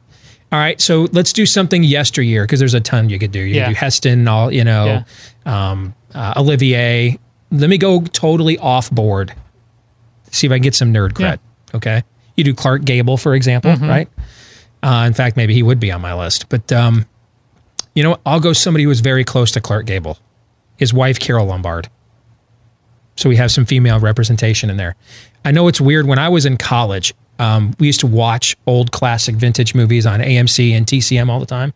All right, so let's do something yesteryear, because there's a ton you could do. You yeah. could do Heston, all you know, yeah. um, uh, Olivier. Let me go totally off board. See if I can get some nerd cred, yeah. okay? You do Clark Gable, for example, mm-hmm. right? Uh, in fact, maybe he would be on my list. But um, you know what? I'll go somebody who was very close to Clark Gable, his wife, Carol Lombard. So we have some female representation in there. I know it's weird. When I was in college, Um, we used to watch old classic vintage movies on A M C and T C M all the time.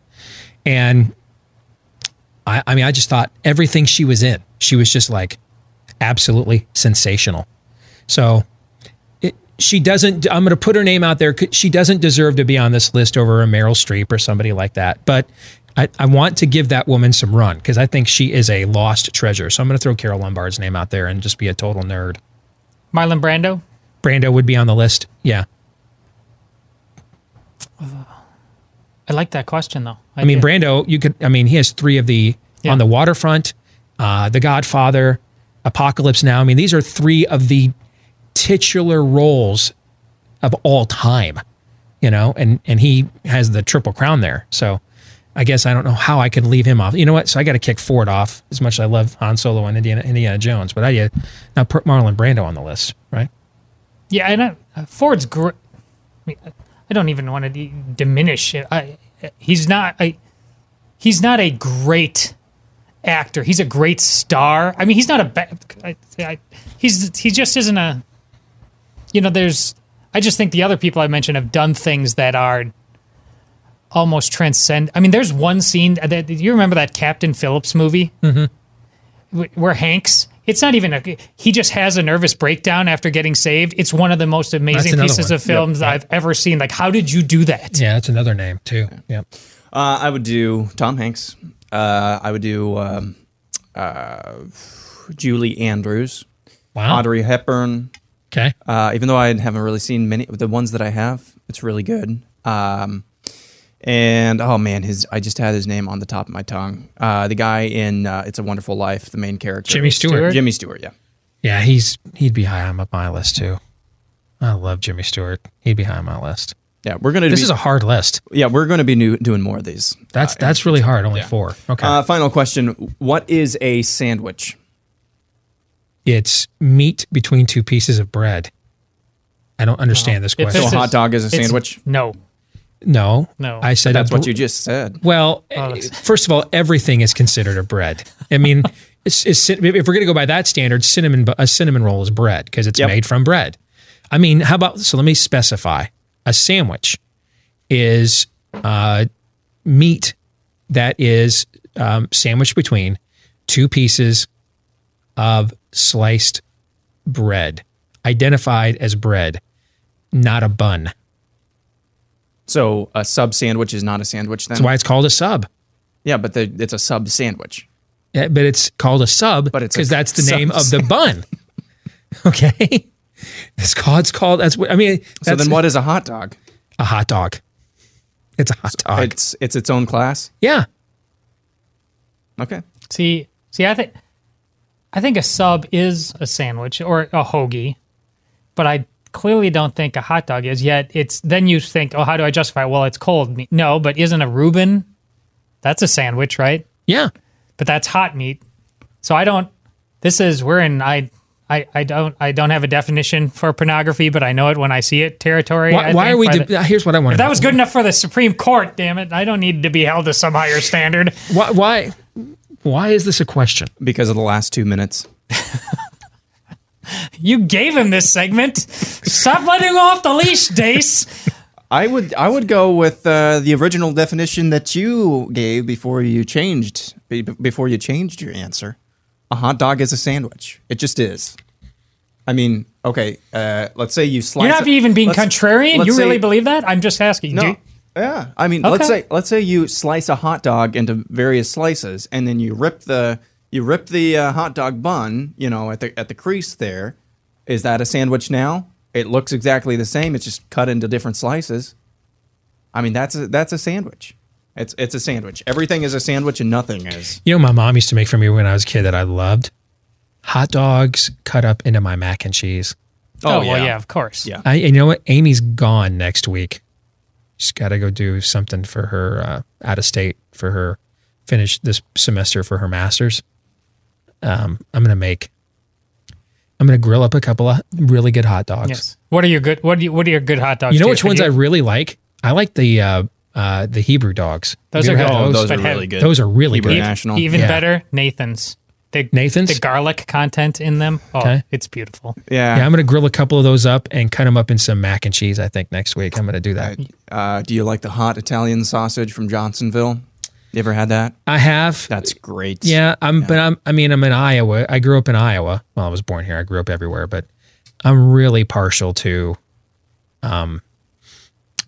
And I, I mean, I just thought everything she was in, she was just like absolutely sensational. So it, she doesn't, I'm going to put her name out there. She doesn't deserve to be on this list over a Meryl Streep or somebody like that. But I, I want to give that woman some run, because I think she is a lost treasure. So I'm going to throw Carol Lombard's name out there and just be a total nerd. Marlon Brando? Brando would be on the list. Yeah. I like that question, though. I, I mean, did. Brando, you could, I mean, he has three of the, yeah. On the Waterfront, uh, The Godfather, Apocalypse Now. I mean, these are three of the titular roles of all time, you know, and, and he has the Triple Crown there. So I guess I don't know how I could leave him off. You know what? So I got to kick Ford off, as much as I love Han Solo and Indiana, Indiana Jones, but I, uh, now put Marlon Brando on the list, right? Yeah, and I, Ford's great. I mean, I don't even want to de- diminish it. I, he's not a he's not a great actor. He's a great star. I mean, he's not a ba- I, I, he's he just isn't a. You know, there's. I just think the other people I mentioned have done things that are almost transcend. I mean, there's one scene that, you remember that Captain Phillips movie, mm-hmm. where Hanks. It's not even a, he just has a nervous breakdown after getting saved. It's one of the most amazing pieces one. of films yep. I've ever seen. Like, how did you do that? Yeah, that's another name too. Yeah, uh, I would do Tom Hanks. Uh, I would do um, uh, Julie Andrews. Wow. Audrey Hepburn. Okay. Uh, even though I haven't really seen many, the ones that I have, it's really good. Um, and oh man, his I just had his name on the top of my tongue. Uh, the guy in uh, It's a Wonderful Life, the main character, Jimmy Stewart. Stewart. Jimmy Stewart, yeah, yeah, he's he'd be high on my list too. I love Jimmy Stewart. He'd be high on my list. Yeah, we're gonna. This be, is a hard list. Yeah, we're gonna be new, doing more of these. That's uh, that's really hard. Only yeah. four. Okay. Uh, final question: what is a sandwich? It's meat between two pieces of bread. I don't understand uh-huh. this question. So a hot dog is a sandwich? No. No, no. I said that's a, what you just said. Well, oh, first of all, everything is considered a bread. I mean, it's, it's, if we're going to go by that standard, cinnamon a cinnamon roll is bread because it's yep. made from bread. I mean, how about so? Let me specify: a sandwich is uh, meat that is um, sandwiched between two pieces of sliced bread, identified as bread, not a bun. So a sub sandwich is not a sandwich then? That's why it's called a sub. Yeah, but the, it's a sub sandwich. Yeah, but it's called a sub because that's the name of the bun. Okay? It's called, it's called, that's what, I mean. So then what is a hot dog? A hot dog. It's a hot dog. It's it's its own class? Yeah. Okay. See, see, I think, I think a sub is a sandwich or a hoagie, but I clearly don't think a hot dog is, yet it's, then you think, oh, how do I justify it? Well, it's cold. No, but isn't a Reuben, that's a sandwich, right? Yeah. But that's hot meat. So I don't, this is, we're in, I, I, I don't, I don't have a definition for pornography, but I know it when I see it territory. Why, why are we, de- the, here's what I want to know. If that was good enough for the Supreme Court, damn it, I don't need to be held to some higher standard. Why, why, why is this a question? Because of the last two minutes. You gave him this segment. Stop letting off the leash, Deace. I would I would go with uh, the original definition that you gave before you changed be, before you changed your answer. A hot dog is a sandwich. It just is. I mean, okay. Uh, let's say you slice. You're not a, even being contrarian. You say, really believe that? I'm just asking. No. You, yeah. I mean, okay. let's say let's say you slice a hot dog into various slices, and then you rip the you rip the uh, hot dog bun. You know, at the at the crease there. Is that a sandwich now? It looks exactly the same. It's just cut into different slices. I mean, that's a, that's a sandwich. It's it's a sandwich. Everything is a sandwich and nothing is. You know, my mom used to make for me when I was a kid that I loved? Hot dogs cut up into my mac and cheese. Oh, oh yeah. Well, yeah, of course. Yeah. I, you know what? Amy's gone next week. She's got to go do something for her uh, out of state for her finish this semester for her master's. Um, I'm going to make... I'm going to grill up a couple of really good hot dogs. Yes. What are your good? What do you? What are your good hot dogs? You know too? Which ones you, I really like? I like the uh, uh, the Hebrew dogs. Those are good. Those, those are really good. Those are really Hebrew good. National. Even yeah. better, Nathan's. The, Nathan's. The garlic content in them. Oh, okay. It's beautiful. Yeah. Yeah. I'm going to grill a couple of those up and cut them up in some mac and cheese. I think next week I'm going to do that. Uh, uh, do you like the hot Italian sausage from Johnsonville? You ever had that? I have. That's great. Yeah, I'm. Yeah. But I'm. I mean, I'm in Iowa. I grew up in Iowa. Well, I was born here. I grew up everywhere, but I'm really partial to, um,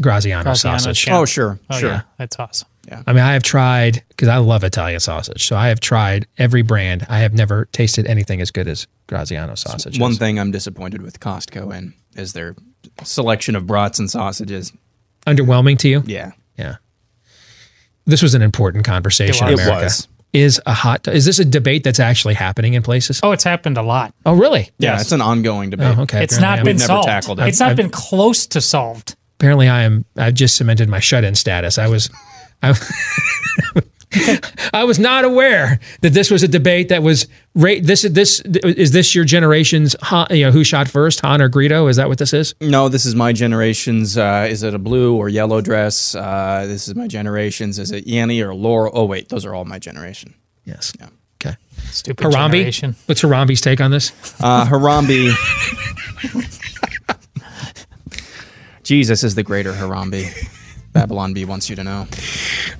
Graziano, Graziano sausage. Yeah. Oh, sure, oh, sure. Yeah. That's awesome. Yeah. I mean, I have tried because I love Italian sausage, so I have tried every brand. I have never tasted anything as good as Graziano sausage. So one thing I'm disappointed with Costco in is their selection of brats and sausages. Underwhelming to you? Yeah. Yeah. This was an important conversation in America. It was. Is a hot is this a debate that's actually happening in places? Oh, it's happened a lot. Oh, really? Yeah, yes. It's an ongoing debate. Oh, okay. It's apparently not I'm, been never solved. Tackled it. It's not I've, been close to solved. Apparently I am I've just cemented my shut-in status. I was I, I was not aware that this was a debate that was this this is this your generation's you know who shot first, Han or Greedo? Is that what this is? No, this is my generation's. Uh, is it a blue or yellow dress? Uh, this is my generation's. Is it Yanni or Laurel? Oh wait, those are all my generation. Yes. Yeah. Okay. Stupid Harambe? Generation. What's Harambe's take on this? Uh, Harambe. Jesus is the greater Harambe. Babylon B wants you to know.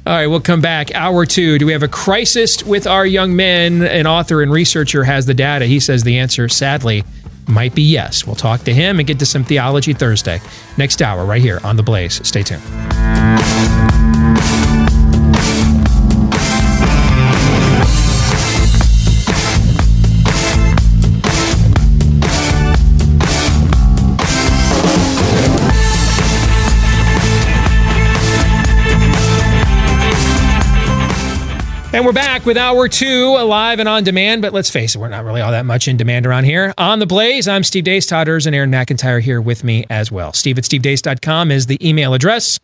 All right, we'll come back. Hour two. Do we have a crisis with our young men? An author and researcher has the data. He says the answer, sadly, might be yes. We'll talk to him and get to some Theology Thursday next hour right here on The Blaze. Stay tuned. And we're back with Hour two, live and on demand, but let's face it, we're not really all that much in demand around here. On The Blaze, I'm Steve Deace, Todd Erz, and Aaron McIntyre here with me as well. Steve at Steve Deace dot com is the email address.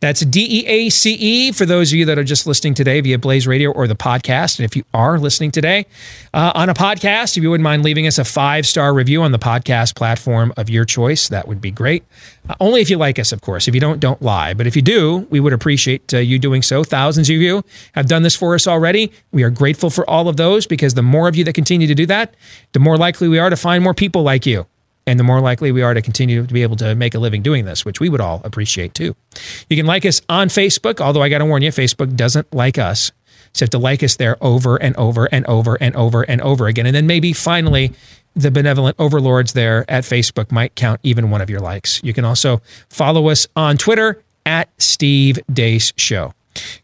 That's D E A C E for those of you that are just listening today via Blaze Radio or the podcast. And if you are listening today uh, on a podcast, if you wouldn't mind leaving us a five-star review on the podcast platform of your choice, that would be great. Uh, only if you like us, of course. If you don't, don't lie. But if you do, we would appreciate uh, you doing so. Thousands of you have done this for us already. We are grateful for all of those because the more of you that continue to do that, the more likely we are to find more people like you. And the more likely we are to continue to be able to make a living doing this, which we would all appreciate too. You can like us on Facebook, although I got to warn you, Facebook doesn't like us. So you have to like us there over and over and over and over and over again. And then maybe finally, the benevolent overlords there at Facebook might count even one of your likes. You can also follow us on Twitter at Steve Deace Show.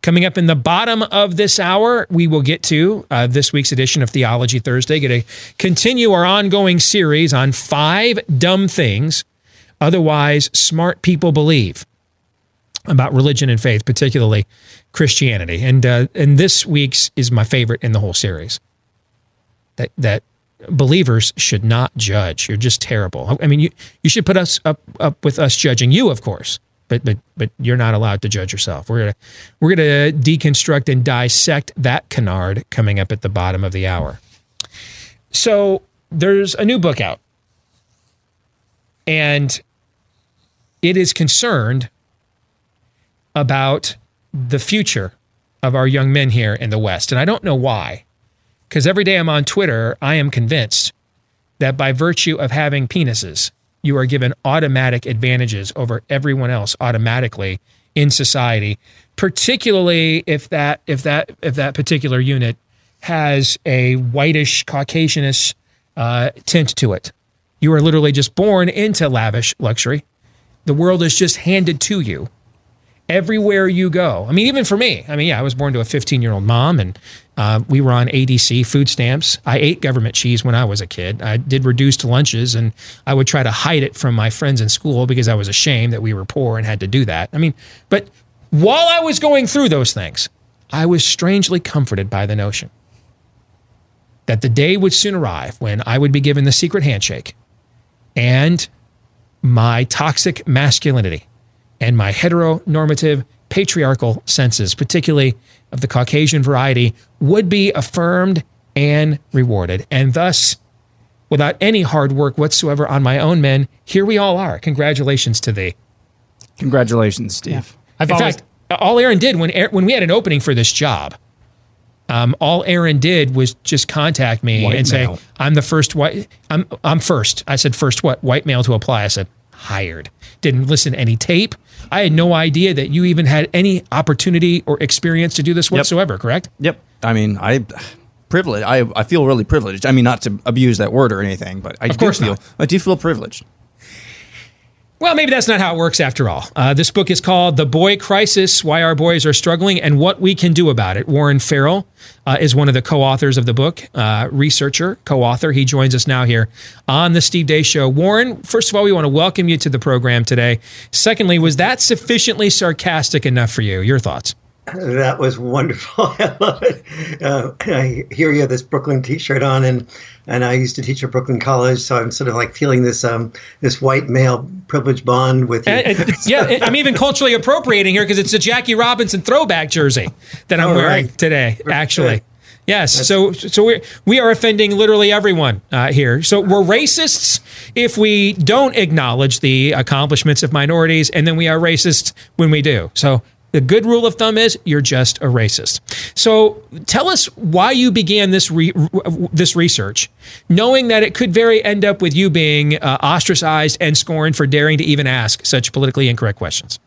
Coming up in the bottom of this hour, we will get to uh, this week's edition of Theology Thursday. Going to continue our ongoing series on five dumb things otherwise smart people believe about religion and faith, particularly Christianity. And uh, and this week's is my favorite in the whole series. That that believers should not judge. You're just terrible. I mean, you you should put us up up with us judging you, of course. But but but you're not allowed to judge yourself. We're gonna we're gonna deconstruct and dissect that canard coming up at the bottom of the hour. So there's a new book out, and it is concerned about the future of our young men here in the West. And I don't know why, because every day I'm on Twitter, I am convinced that by virtue of having penises, you are given automatic advantages over everyone else automatically in society, particularly if that if that if that particular unit has a whitish, Caucasianish uh, tint to it. You are literally just born into lavish luxury. The world is just handed to you everywhere you go. I mean, even for me. I mean, yeah, I was born to a fifteen-year-old mom, and uh, we were on A D C food stamps. I ate government cheese when I was a kid. I did reduced lunches, and I would try to hide it from my friends in school because I was ashamed that we were poor and had to do that. I mean, but while I was going through those things, I was strangely comforted by the notion that the day would soon arrive when I would be given the secret handshake and my toxic masculinity and my heteronormative patriarchal senses, particularly of the Caucasian variety, would be affirmed and rewarded. And thus, without any hard work whatsoever on my own men, here we all are. Congratulations to thee. Congratulations, Steve. Yeah. I've In always- fact, all Aaron did when when we had an opening for this job, um, all Aaron did was just contact me white and male. say, I'm the first white, I'm, I'm first. I said, first what? White male to apply. I said, hired. Didn't listen to any tape. I had no idea that you even had any opportunity or experience to do this whatsoever, yep. correct? Yep. I mean, I privilege. I, I feel really privileged. I mean, not to abuse that word or anything, but I of do course feel not. I do feel privileged. Well, maybe that's not how it works after all. Uh, this book is called The Boy Crisis, Why Our Boys Are Struggling and What We Can Do About It. Warren Farrell uh, is one of the co-authors of the book, uh, researcher, co-author. He joins us now here on The Steve Deace Show. Warren, first of all, we want to welcome you to the program today. Secondly, was that sufficiently sarcastic enough for you? Your thoughts? That was wonderful. I love it. Uh, I hear you have this Brooklyn T-shirt on, and and I used to teach at Brooklyn College, so I'm sort of like feeling this um this white male privilege bond with you. And, and, yeah, I'm even culturally appropriating here because it's a Jackie Robinson throwback jersey that I'm oh, wearing right. today. Actually, yes. That's so so we we are offending literally everyone uh, here. So we're racists if we don't acknowledge the accomplishments of minorities, and then we are racist when we do. So. The good rule of thumb is you're just a racist. So tell us why you began this re- this research, knowing that it could very end up with you being uh, ostracized and scorned for daring to even ask such politically incorrect questions.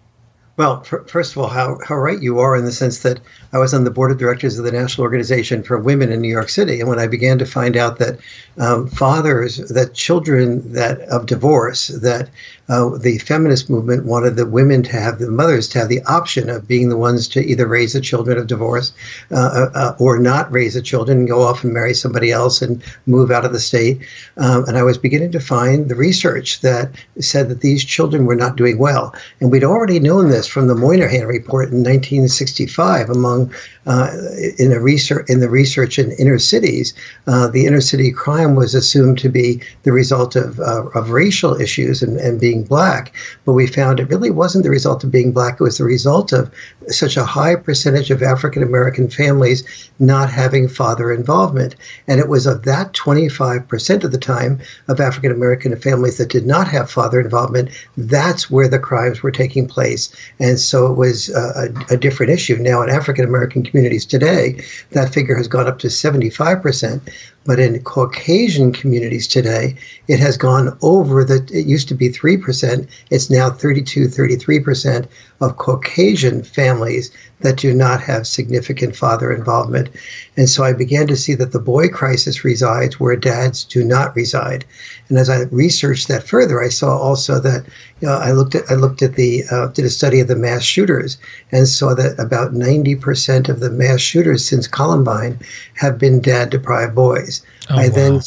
Well, pr- first of all, how, how right you are in the sense that I was on the board of directors of the National Organization for Women in New York City. And when I began to find out that um, fathers, that children that of divorce, that uh, the feminist movement wanted the women to have, the mothers to have the option of being the ones to either raise the children of divorce uh, uh, or not raise the children and go off and marry somebody else and move out of the state. Um, and I was beginning to find the research that said that these children were not doing well. And we'd already known this from the Moynihan report in nineteen sixty-five, among uh, in a research in the research in inner cities, uh, the inner city crime was assumed to be the result of uh, of racial issues and, and being black. But we found it really wasn't the result of being black; it was the result of such a high percentage of African American families not having father involvement. And it was of that twenty-five percent of the time of African American families that did not have father involvement. That's where the crimes were taking place. And so it was uh, a, a different issue. Now, in African-American communities today, that figure has gone up to seventy-five percent. But in Caucasian communities today, it has gone over the, it used to be three percent. It's now thirty-two, thirty-three percent of Caucasian families that do not have significant father involvement. And so I began to see that the boy crisis resides where dads do not reside. And as I researched that further, I saw also that, you know, I looked at, I looked at the, uh, did a study of the mass shooters and saw that about ninety percent of the mass shooters since Columbine have been dad deprived boys. Oh, I wow. then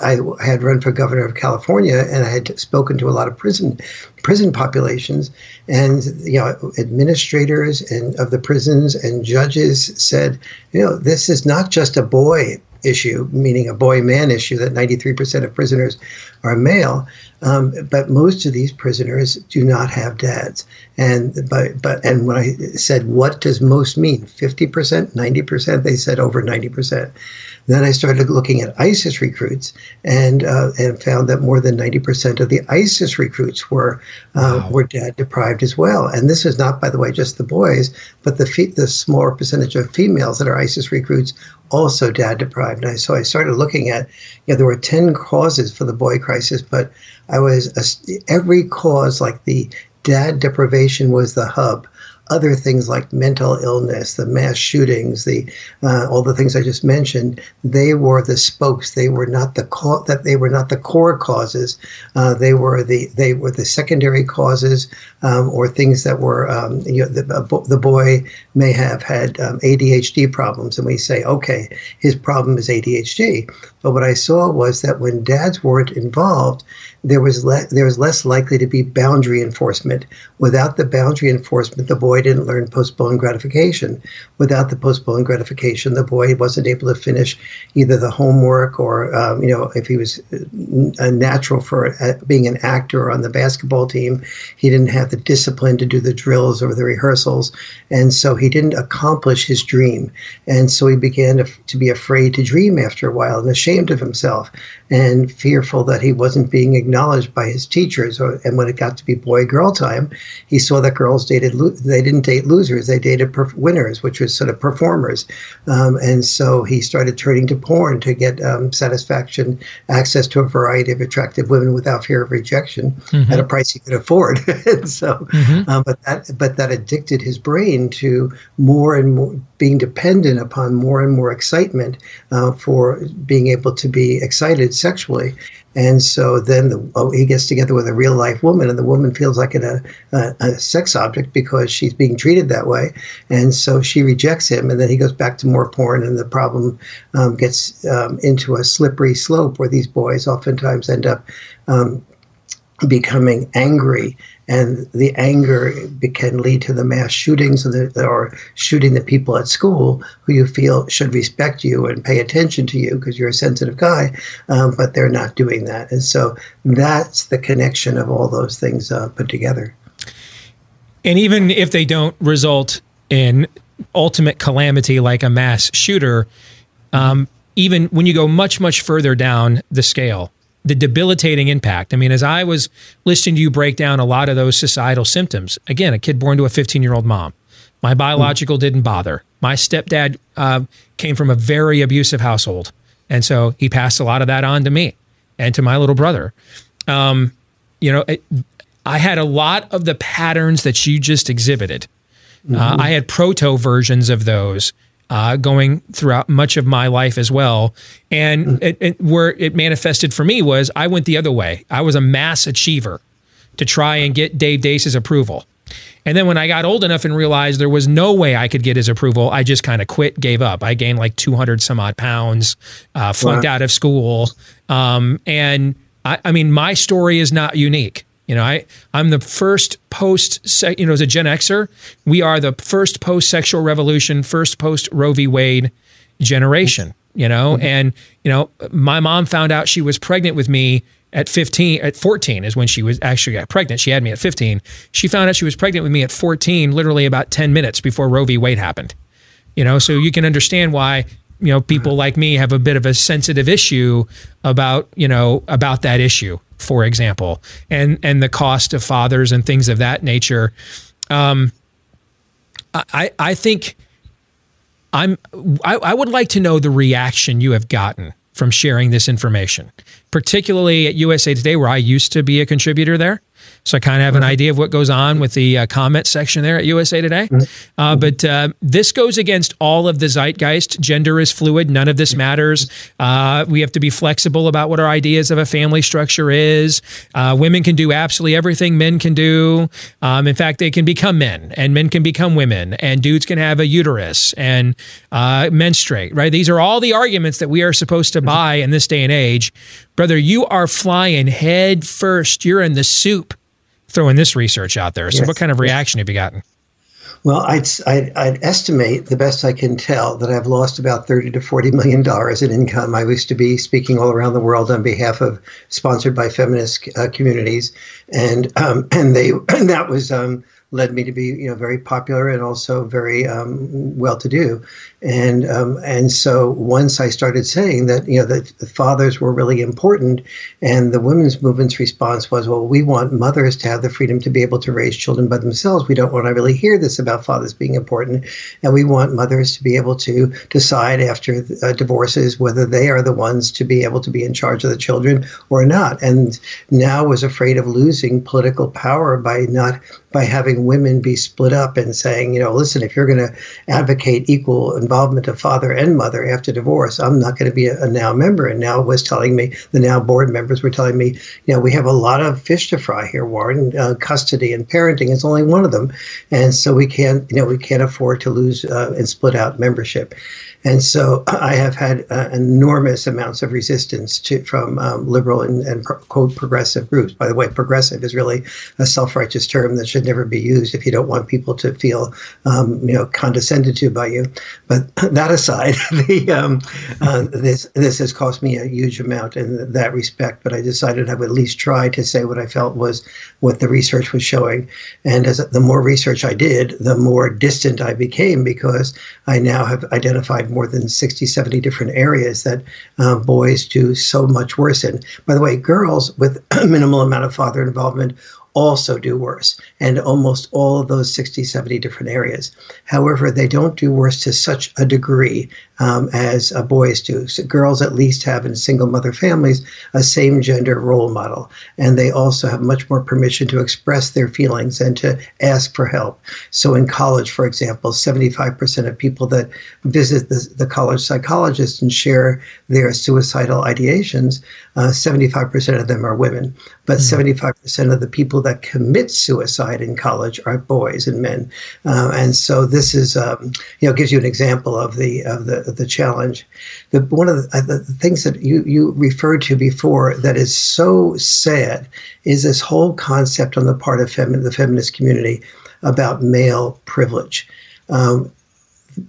I had run for governor of California, and I had spoken to a lot of prison prison populations, and you know, administrators and of the prisons and judges said, you know, this is not just a boy issue, meaning a boy-man issue, that ninety-three percent of prisoners are male, um, but most of these prisoners do not have dads. And but but and when I said, what does most mean? fifty percent, ninety percent? They said over ninety percent. Then I started looking at ISIS recruits, and uh, and found that more than ninety percent of the ISIS recruits were uh, wow. were dad deprived as well. And this is not, by the way, just the boys, but the fe- the smaller percentage of females that are ISIS recruits also dad deprived. And I, so I started looking at, you know, there were ten causes for the boy crisis, but I was a, every cause, like the dad deprivation, was the hub. Other things like mental illness, the mass shootings, the uh, all the things I just mentioned, they were the spokes. They were not the co- that they were not the core causes. Uh, they were the they were the secondary causes, um, or things that were um, you know, the, the boy may have had um, A D H D problems, and we say, okay, his problem is A D H D. But what I saw was that when dads weren't involved, there was le- there was less likely to be boundary enforcement. Without the boundary enforcement, the boy didn't learn postponed gratification. Without the postponed gratification, the boy wasn't able to finish either the homework or, um, you know, if he was a natural for being an actor on the basketball team, he didn't have the discipline to do the drills or the rehearsals, and so he didn't accomplish his dream. And so he began to, to be afraid to dream after a while and ashamed of himself and fearful that he wasn't being ignored. Acknowledged by his teachers, or, and when it got to be boy-girl time, he saw that girls dated lo- they didn't date losers; they dated perf- winners, which was sort of performers. Um, and so he started turning to porn to get um, satisfaction, access to a variety of attractive women without fear of rejection, mm-hmm. at a price he could afford. And so, mm-hmm. um, but that but that addicted his brain to more and more being dependent upon more and more excitement uh, for being able to be excited sexually. And so then the, oh, he gets together with a real-life woman, and the woman feels like an, a, a, a sex object because she's being treated that way. And so she rejects him, and then he goes back to more porn, and the problem um, gets um, into a slippery slope where these boys oftentimes end up um, becoming angry. And the anger can lead to the mass shootings, or shooting the people at school who you feel should respect you and pay attention to you because you're a sensitive guy, um, but they're not doing that. And so that's the connection of all those things uh, put together. And even if they don't result in ultimate calamity like a mass shooter, um, even when you go much, much further down the scale, the debilitating impact. I mean, as I was listening to you break down a lot of those societal symptoms, again, a kid born to a fifteen-year-old mom. My biological mm. didn't bother. My stepdad uh, came from a very abusive household. And so he passed a lot of that on to me and to my little brother. Um, you know, it, I had a lot of the patterns that you just exhibited. Mm-hmm. Uh, I had proto versions of those Uh, going throughout much of my life as well. And it, it, where it manifested for me was I went the other way. I was a mass achiever to try and get Dave Deace's approval. And then when I got old enough and realized there was no way I could get his approval, I just kind of quit, gave up. I gained like two hundred some odd pounds, uh, flunked wow. out of school. Um, and I, I mean, my story is not unique. You know, I, I'm the first post, you know, as a Gen Xer, we are the first post-sexual revolution, first post-Roe v. Wade generation, you know. Mm-hmm. And, you know, my mom found out she was pregnant with me at fifteen, at fourteen is when she was actually got pregnant. She had me at fifteen. She found out she was pregnant with me at fourteen, literally about ten minutes before Roe v. Wade happened. You know, so you can understand why, you know, people like me have a bit of a sensitive issue about, you know, about that issue, for example, and and the cost of fathers and things of that nature. Um, I I think I'm I, I would like to know the reaction you have gotten from sharing this information, particularly at U S A Today, where I used to be a contributor there. So I kind of have an idea of what goes on with the uh, comment section there at U S A Today. Uh, but uh, this goes against all of the zeitgeist. Gender is fluid. None of this matters. Uh, we have to be flexible about what our ideas of a family structure is. Uh, women can do absolutely everything men can do. Um, in fact, they can become men, and men can become women, and dudes can have a uterus and uh, menstruate, right? These are all the arguments that we are supposed to buy in this day and age. Brother, you are flying head first. You're in the soup throwing this research out there. So yes. What kind of reaction have you gotten? Well, I'd, I'd, I'd estimate, the best I can tell, that I've lost about thirty to forty million dollars in income. I used to be speaking all around the world on behalf of, sponsored by feminist uh, communities. And um, and they and that was um, led me to be, you know, very popular and also very um, well-to-do. And um, and so once I started saying that, you know, that the fathers were really important, and the women's movement's response was, well, we want mothers to have the freedom to be able to raise children by themselves. We don't want to really hear this about fathers being important. And we want mothers to be able to decide after uh, divorces whether they are the ones to be able to be in charge of the children or not. And now was afraid of losing political power by not by having women be split up and saying, you know, listen, if you're going to advocate equal involvement involvement of father and mother after divorce, I'm not going to be a, a NOW member. And NOW was telling me, the NOW board members were telling me, you know, we have a lot of fish to fry here, Warren. Uh, custody and parenting is only one of them. And so we can't, you know, we can't afford to lose uh, and split out membership. And so I have had uh, enormous amounts of resistance to, from um, liberal and, and pro- quote progressive groups. By the way, progressive is really a self-righteous term that should never be used if you don't want people to feel, um, you know, condescended to by you. But that aside, the, um, uh, this this has cost me a huge amount in that respect. But I decided I would at least try to say what I felt was what the research was showing. And as the more research I did, the more distant I became, because I now have identified more than sixty, seventy different areas that uh, boys do so much worse in. By the way, girls with a minimal amount of father involvement also do worse, and almost all of those sixty, seventy different areas. However, they don't do worse to such a degree um, as uh, boys do. So girls at least have, in single mother families, a same gender role model, and they also have much more permission to express their feelings and to ask for help. So in college, for example, seventy-five percent of people that visit the, the college psychologist and share their suicidal ideations, uh, seventy-five percent of them are women, but mm-hmm. seventy-five percent of the people that commit suicide in college are boys and men. Uh, and so this is, um, you know, gives you an example of the of the, of the challenge. The, one of the, the things that you, you referred to before that is so sad is this whole concept on the part of femi- the feminist community about male privilege. Um,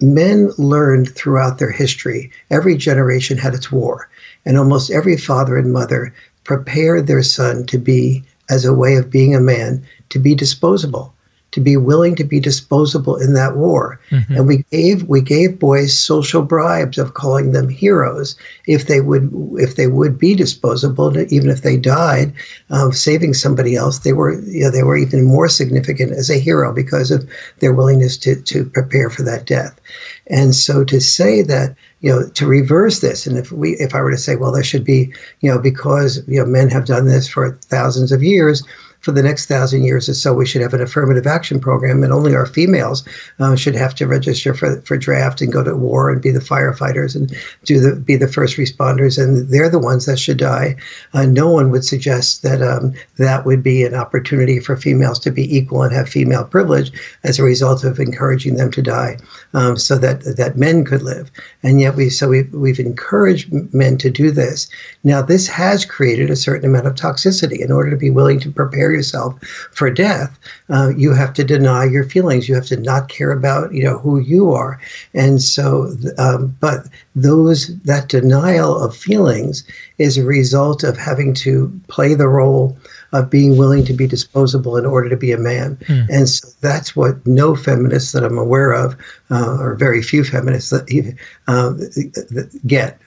men learned throughout their history, every generation had its war, and almost every father and mother prepared their son to be, as a way of being a man, to be disposable, to be willing to be disposable in that war. Mm-hmm. And we gave we gave boys social bribes of calling them heroes if they would if they would be disposable, even if they died um, saving somebody else. They were you know, they were even more significant as a hero because of their willingness to to prepare for that death. And so to say that, you know, to reverse this, and if we, if I were to say, well, there should be, you know, because, you know, men have done this for thousands of years, for the next thousand years or so, we should have an affirmative action program, and only our females uh, should have to register for for draft and go to war and be the firefighters and do the be the first responders, and they're the ones that should die. Uh, no one would suggest that um, that would be an opportunity for females to be equal and have female privilege as a result of encouraging them to die, um, so that that men could live. And yet we so we we've encouraged men to do this. Now this has created a certain amount of toxicity. In order to be willing to prepare yourself for death, uh, you have to deny your feelings. You have to not care about, you know, who you are. And so, um, but those that denial of feelings is a result of having to play the role of being willing to be disposable in order to be a man. Mm. And so that's what no feminists that I'm aware of, uh, or very few feminists that um, get.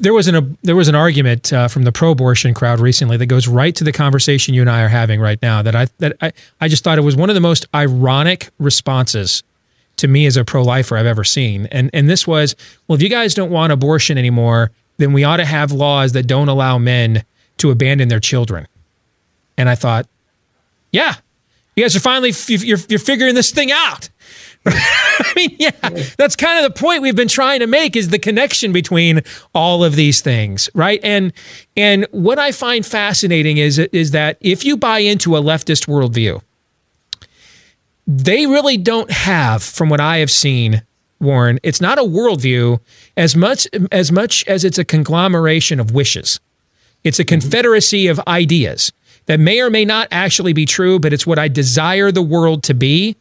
There was an a, there was an argument uh, from the pro-abortion crowd recently that goes right to the conversation you and I are having right now. That I that I, I just thought it was one of the most ironic responses to me as a pro-lifer I've ever seen. And and this was, well, if you guys don't want abortion anymore, then we ought to have laws that don't allow men to abandon their children. And I thought, yeah, you guys are finally, you're, you're figuring this thing out. I mean, yeah, that's kind of the point we've been trying to make, is the connection between all of these things, right? And and what I find fascinating is, is that if you buy into a leftist worldview, they really don't have, from what I have seen, Warren, it's not a worldview as much as much as it's a conglomeration of wishes. It's a confederacy of ideas that may or may not actually be true, but it's what I desire the world to be.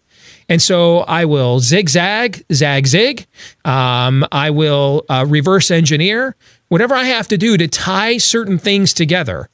And so I will zigzag, zag, zig. Um, I will uh, reverse engineer, whatever I have to do to tie certain things together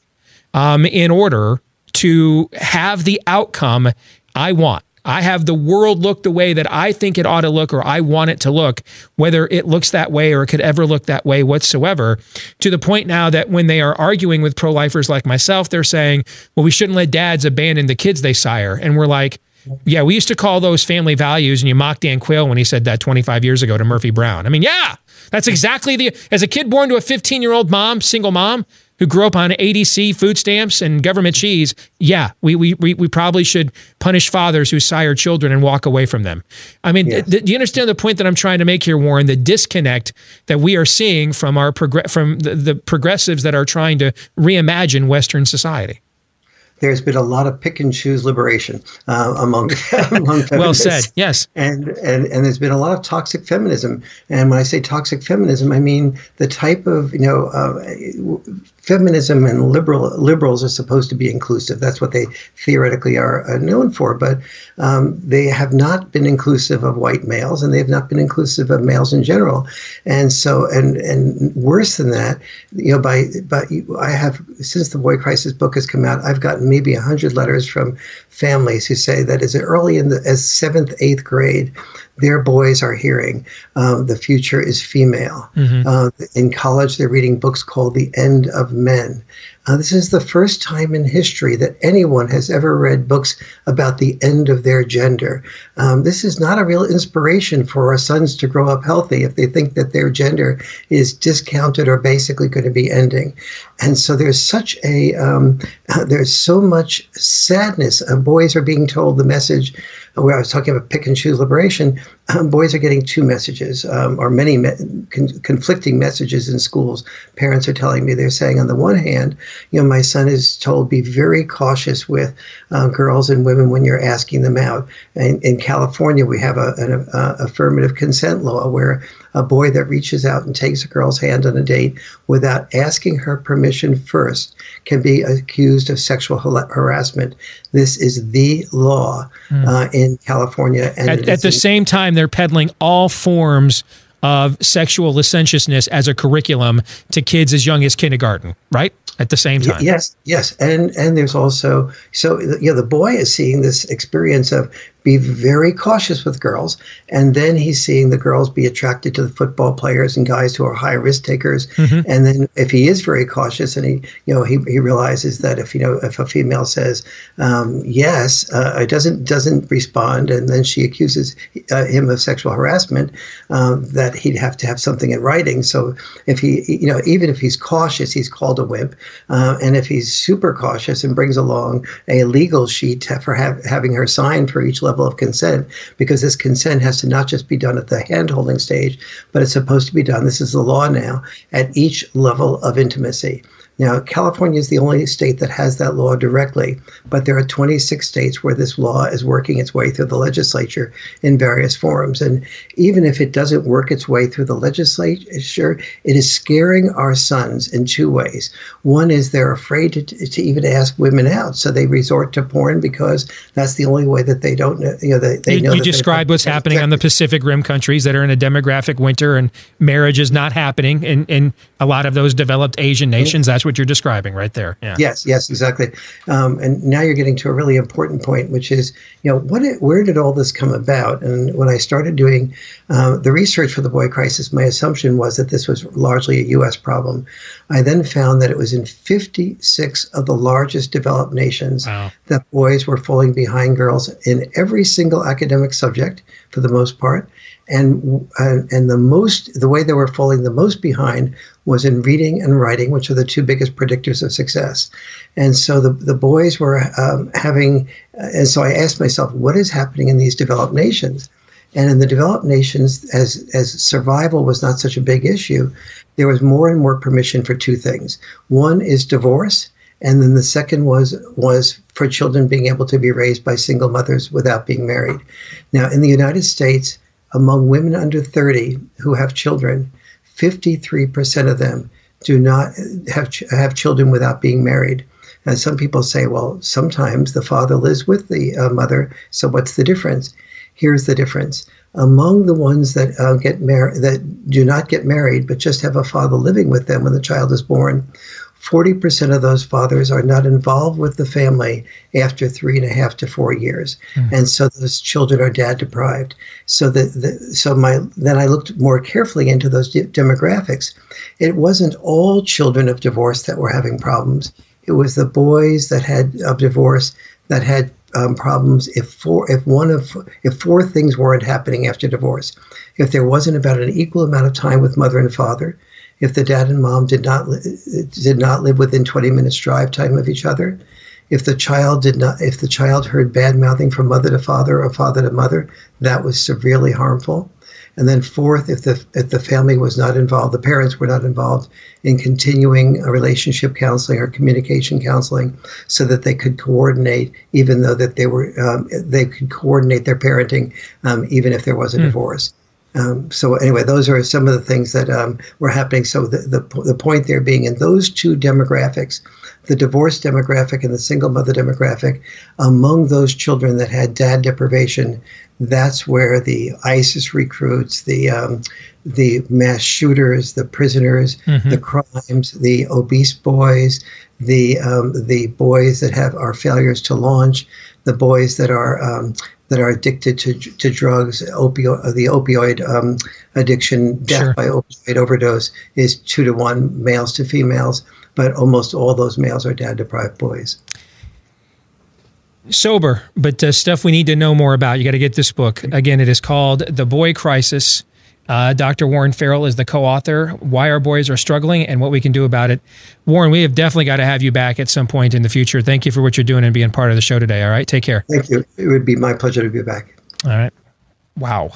um, in order to have the outcome I want. I have the world look the way that I think it ought to look, or I want it to look, whether it looks that way or it could ever look that way whatsoever, to the point now that when they are arguing with pro-lifers like myself, they're saying, well, we shouldn't let dads abandon the kids they sire. And we're like, yeah, we used to call those family values, and you mocked Dan Quayle when he said that twenty-five years ago to Murphy Brown. I mean, yeah, that's exactly the, as a kid born to a fifteen-year-old mom, single mom, who grew up on A D C food stamps and government cheese, yeah, we we we, we probably should punish fathers who sire children and walk away from them. I mean, yes. th- do you understand the point that I'm trying to make here, Warren? The disconnect that we are seeing from our prog- from the, the progressives that are trying to reimagine Western society. There's been a lot of pick and choose liberation uh, among, among feminists. Well said, yes. And, and and there's been a lot of toxic feminism. And when I say toxic feminism, I mean the type of, you know, uh, feminism and liberal liberals are supposed to be inclusive. That's what they theoretically are uh, known for. But um, they have not been inclusive of white males, and they have not been inclusive of males in general. And so, and and worse than that, you know, by, by I have, since the Boy Crisis book has come out, I've gotten maybe one hundred letters from families who say that as early in the as seventh, eighth grade, their boys are hearing um, the future is female. Mm-hmm. Uh, in college, they're reading books called The End of Men. Uh, this is the first time in history that anyone has ever read books about the end of their gender. Um, this is not a real inspiration for our sons to grow up healthy if they think that their gender is discounted or basically going to be ending. And so there's such a, um, there's so much sadness. Uh, boys are being told the message where I was talking about pick and choose liberation. Um, boys are getting two messages um, or many me- con- conflicting messages in schools. Parents are telling me, they're saying on the one hand, you know, my son is told be very cautious with uh, girls and women when you're asking them out. And in California, we have a, an a, affirmative consent law where a boy that reaches out and takes a girl's hand on a date without asking her permission first can be accused of sexual ha- harassment. This is the law mm. uh, in California. And at, at the in- same time, they're peddling all forms of sexual licentiousness as a curriculum to kids as young as kindergarten, right? At the same time. Yes, yes. And and there's also, so, you know, the boy is seeing this experience of be very cautious with girls. And then he's seeing the girls be attracted to the football players and guys who are high risk takers. Mm-hmm. And then if he is very cautious and he, you know, he, he realizes that if, you know, if a female says, um, yes, uh, it doesn't, doesn't respond. And then she accuses uh, him of sexual harassment, um, that he'd have to have something in writing. So if he, you know, even if he's cautious, he's called a wimp. Uh, and if he's super cautious and brings along a legal sheet for ha- having her sign for each level of consent, because this consent has to not just be done at the hand-holding stage, but it's supposed to be done, this is the law now, at each level of intimacy. Now, California is the only state that has that law directly, but there are twenty-six states where this law is working its way through the legislature in various forms. And even if it doesn't work its way through the legislature, it is scaring our sons in two ways. One is they're afraid to, to even ask women out, so they resort to porn because that's the only way that they don't know. You know, they, they you, know you described what's happening on the Pacific Rim countries that are in a demographic winter, and marriage is not happening in, in a lot of those developed Asian nations. That's that's what you're describing right there. Yeah. Yes, yes, exactly. Um, and now you're getting to a really important point, which is, you know, what it, where did all this come about? And when I started doing uh, the research for the Boy Crisis, my assumption was that this was largely a U S problem. I then found that it was in fifty-six of the largest developed nations wow. that boys were falling behind girls in every single academic subject, for the most part. And uh, and the most the way they were falling the most behind was in reading and writing, which are the two biggest predictors of success. And so the, the boys were um, having, uh, and so I asked myself, what is happening in these developed nations? And in the developed nations, as as survival was not such a big issue, there was more and more permission for two things. One is divorce. And then the second was was for children being able to be raised by single mothers without being married. Now, in the United States, among women under thirty who have children, fifty-three percent of them do not have ch- have children without being married. And some people say, well, sometimes the father lives with the uh, mother, so what's the difference? Here's the difference. Among the ones that uh, get mar- that do not get married but just have a father living with them when the child is born, forty percent of those fathers are not involved with the family after three and a half to four years. Mm. And so those children are dad deprived. So the, the, so my then I looked more carefully into those de- demographics. It wasn't all children of divorce that were having problems. It was the boys that had of divorce that had um, problems if four, if one of if four things weren't happening after divorce. If there wasn't about an equal amount of time with mother and father, if the dad and mom did not did not live within twenty minutes drive time of each other, if the child did not if the child heard bad mouthing from mother to father or father to mother, that was severely harmful. And then fourth, if the if the family was not involved, the parents were not involved in continuing a relationship counseling or communication counseling, so that they could coordinate, even though that they were um, they could coordinate their parenting, um, even if there was a mm. divorce. Um, so anyway, those are some of the things that um, were happening. So the, the the point there being, in those two demographics, the divorce demographic and the single mother demographic, among those children that had dad deprivation, that's where the ISIS recruits, the um, the mass shooters, the prisoners, mm-hmm. the crimes, the obese boys, the um, the boys that have our failures to launch, the boys that are um, that are addicted to to drugs, opio- the opioid um, addiction, death sure. by opioid overdose is two to one males to females, but almost all those males are dad-deprived boys. Sober, but uh, stuff we need to know more about. You got to get this book. Again, it is called The Boy Crisis. Uh, Doctor Warren Farrell is the co-author, Why Our Boys Are Struggling and What We Can Do About It. Warren, we have definitely got to have you back at some point in the future. Thank you for what you're doing and being part of the show today. All right, take care. Thank you. It would be my pleasure to be back. All right. Wow.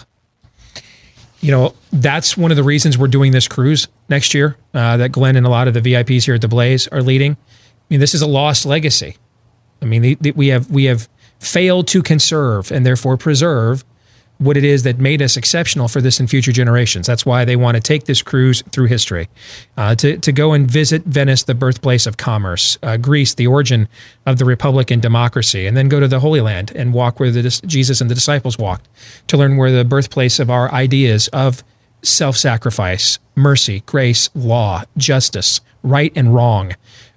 You know, that's one of the reasons we're doing this cruise next year uh, that Glenn and a lot of the V I Ps here at The Blaze are leading. I mean, this is a lost legacy. I mean, the, the, we have we have failed to conserve and therefore preserve what it is that made us exceptional for this and future generations. That's why they want to take this cruise through history, uh, to, to go and visit Venice, the birthplace of commerce, uh, Greece, the origin of the republic and democracy, and then go to the Holy Land and walk where the, Jesus and the disciples walked, to learn where the birthplace of our ideas of self-sacrifice, mercy, grace, law, justice, right and wrong.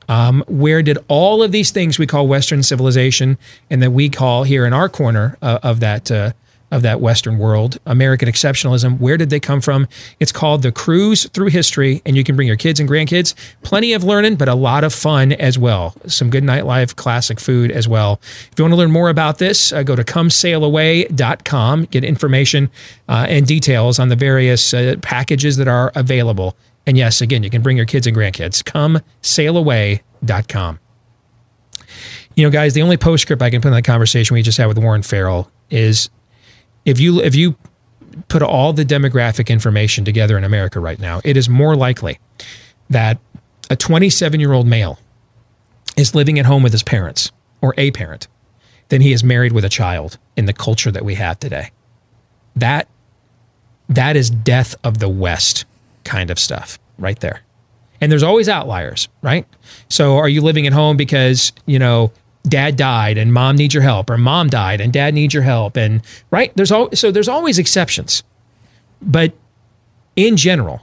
Um, where did all of these things we call Western civilization and that we call here in our corner uh, of that uh of that Western world, American exceptionalism, where did they come from? It's called The Cruise Through History, and you can bring your kids and grandkids. Plenty of learning, but a lot of fun as well. Some good nightlife, classic food as well. If you want to learn more about this, uh, go to come sail away dot com, get information uh, and details on the various uh, packages that are available. And yes, again, you can bring your kids and grandkids. come sail away dot com. You know, guys, the only postscript I can put in that conversation we just had with Warren Farrell is, If you if you put all the demographic information together in America right now, it is more likely that a twenty-seven-year-old male is living at home with his parents or a parent than he is married with a child in the culture that we have today. That that is death of the West kind of stuff right there. And there's always outliers, right? So are you living at home because, you know, dad died and mom needs your help, or mom died and dad needs your help, and right? There's all so there's always exceptions. But in general,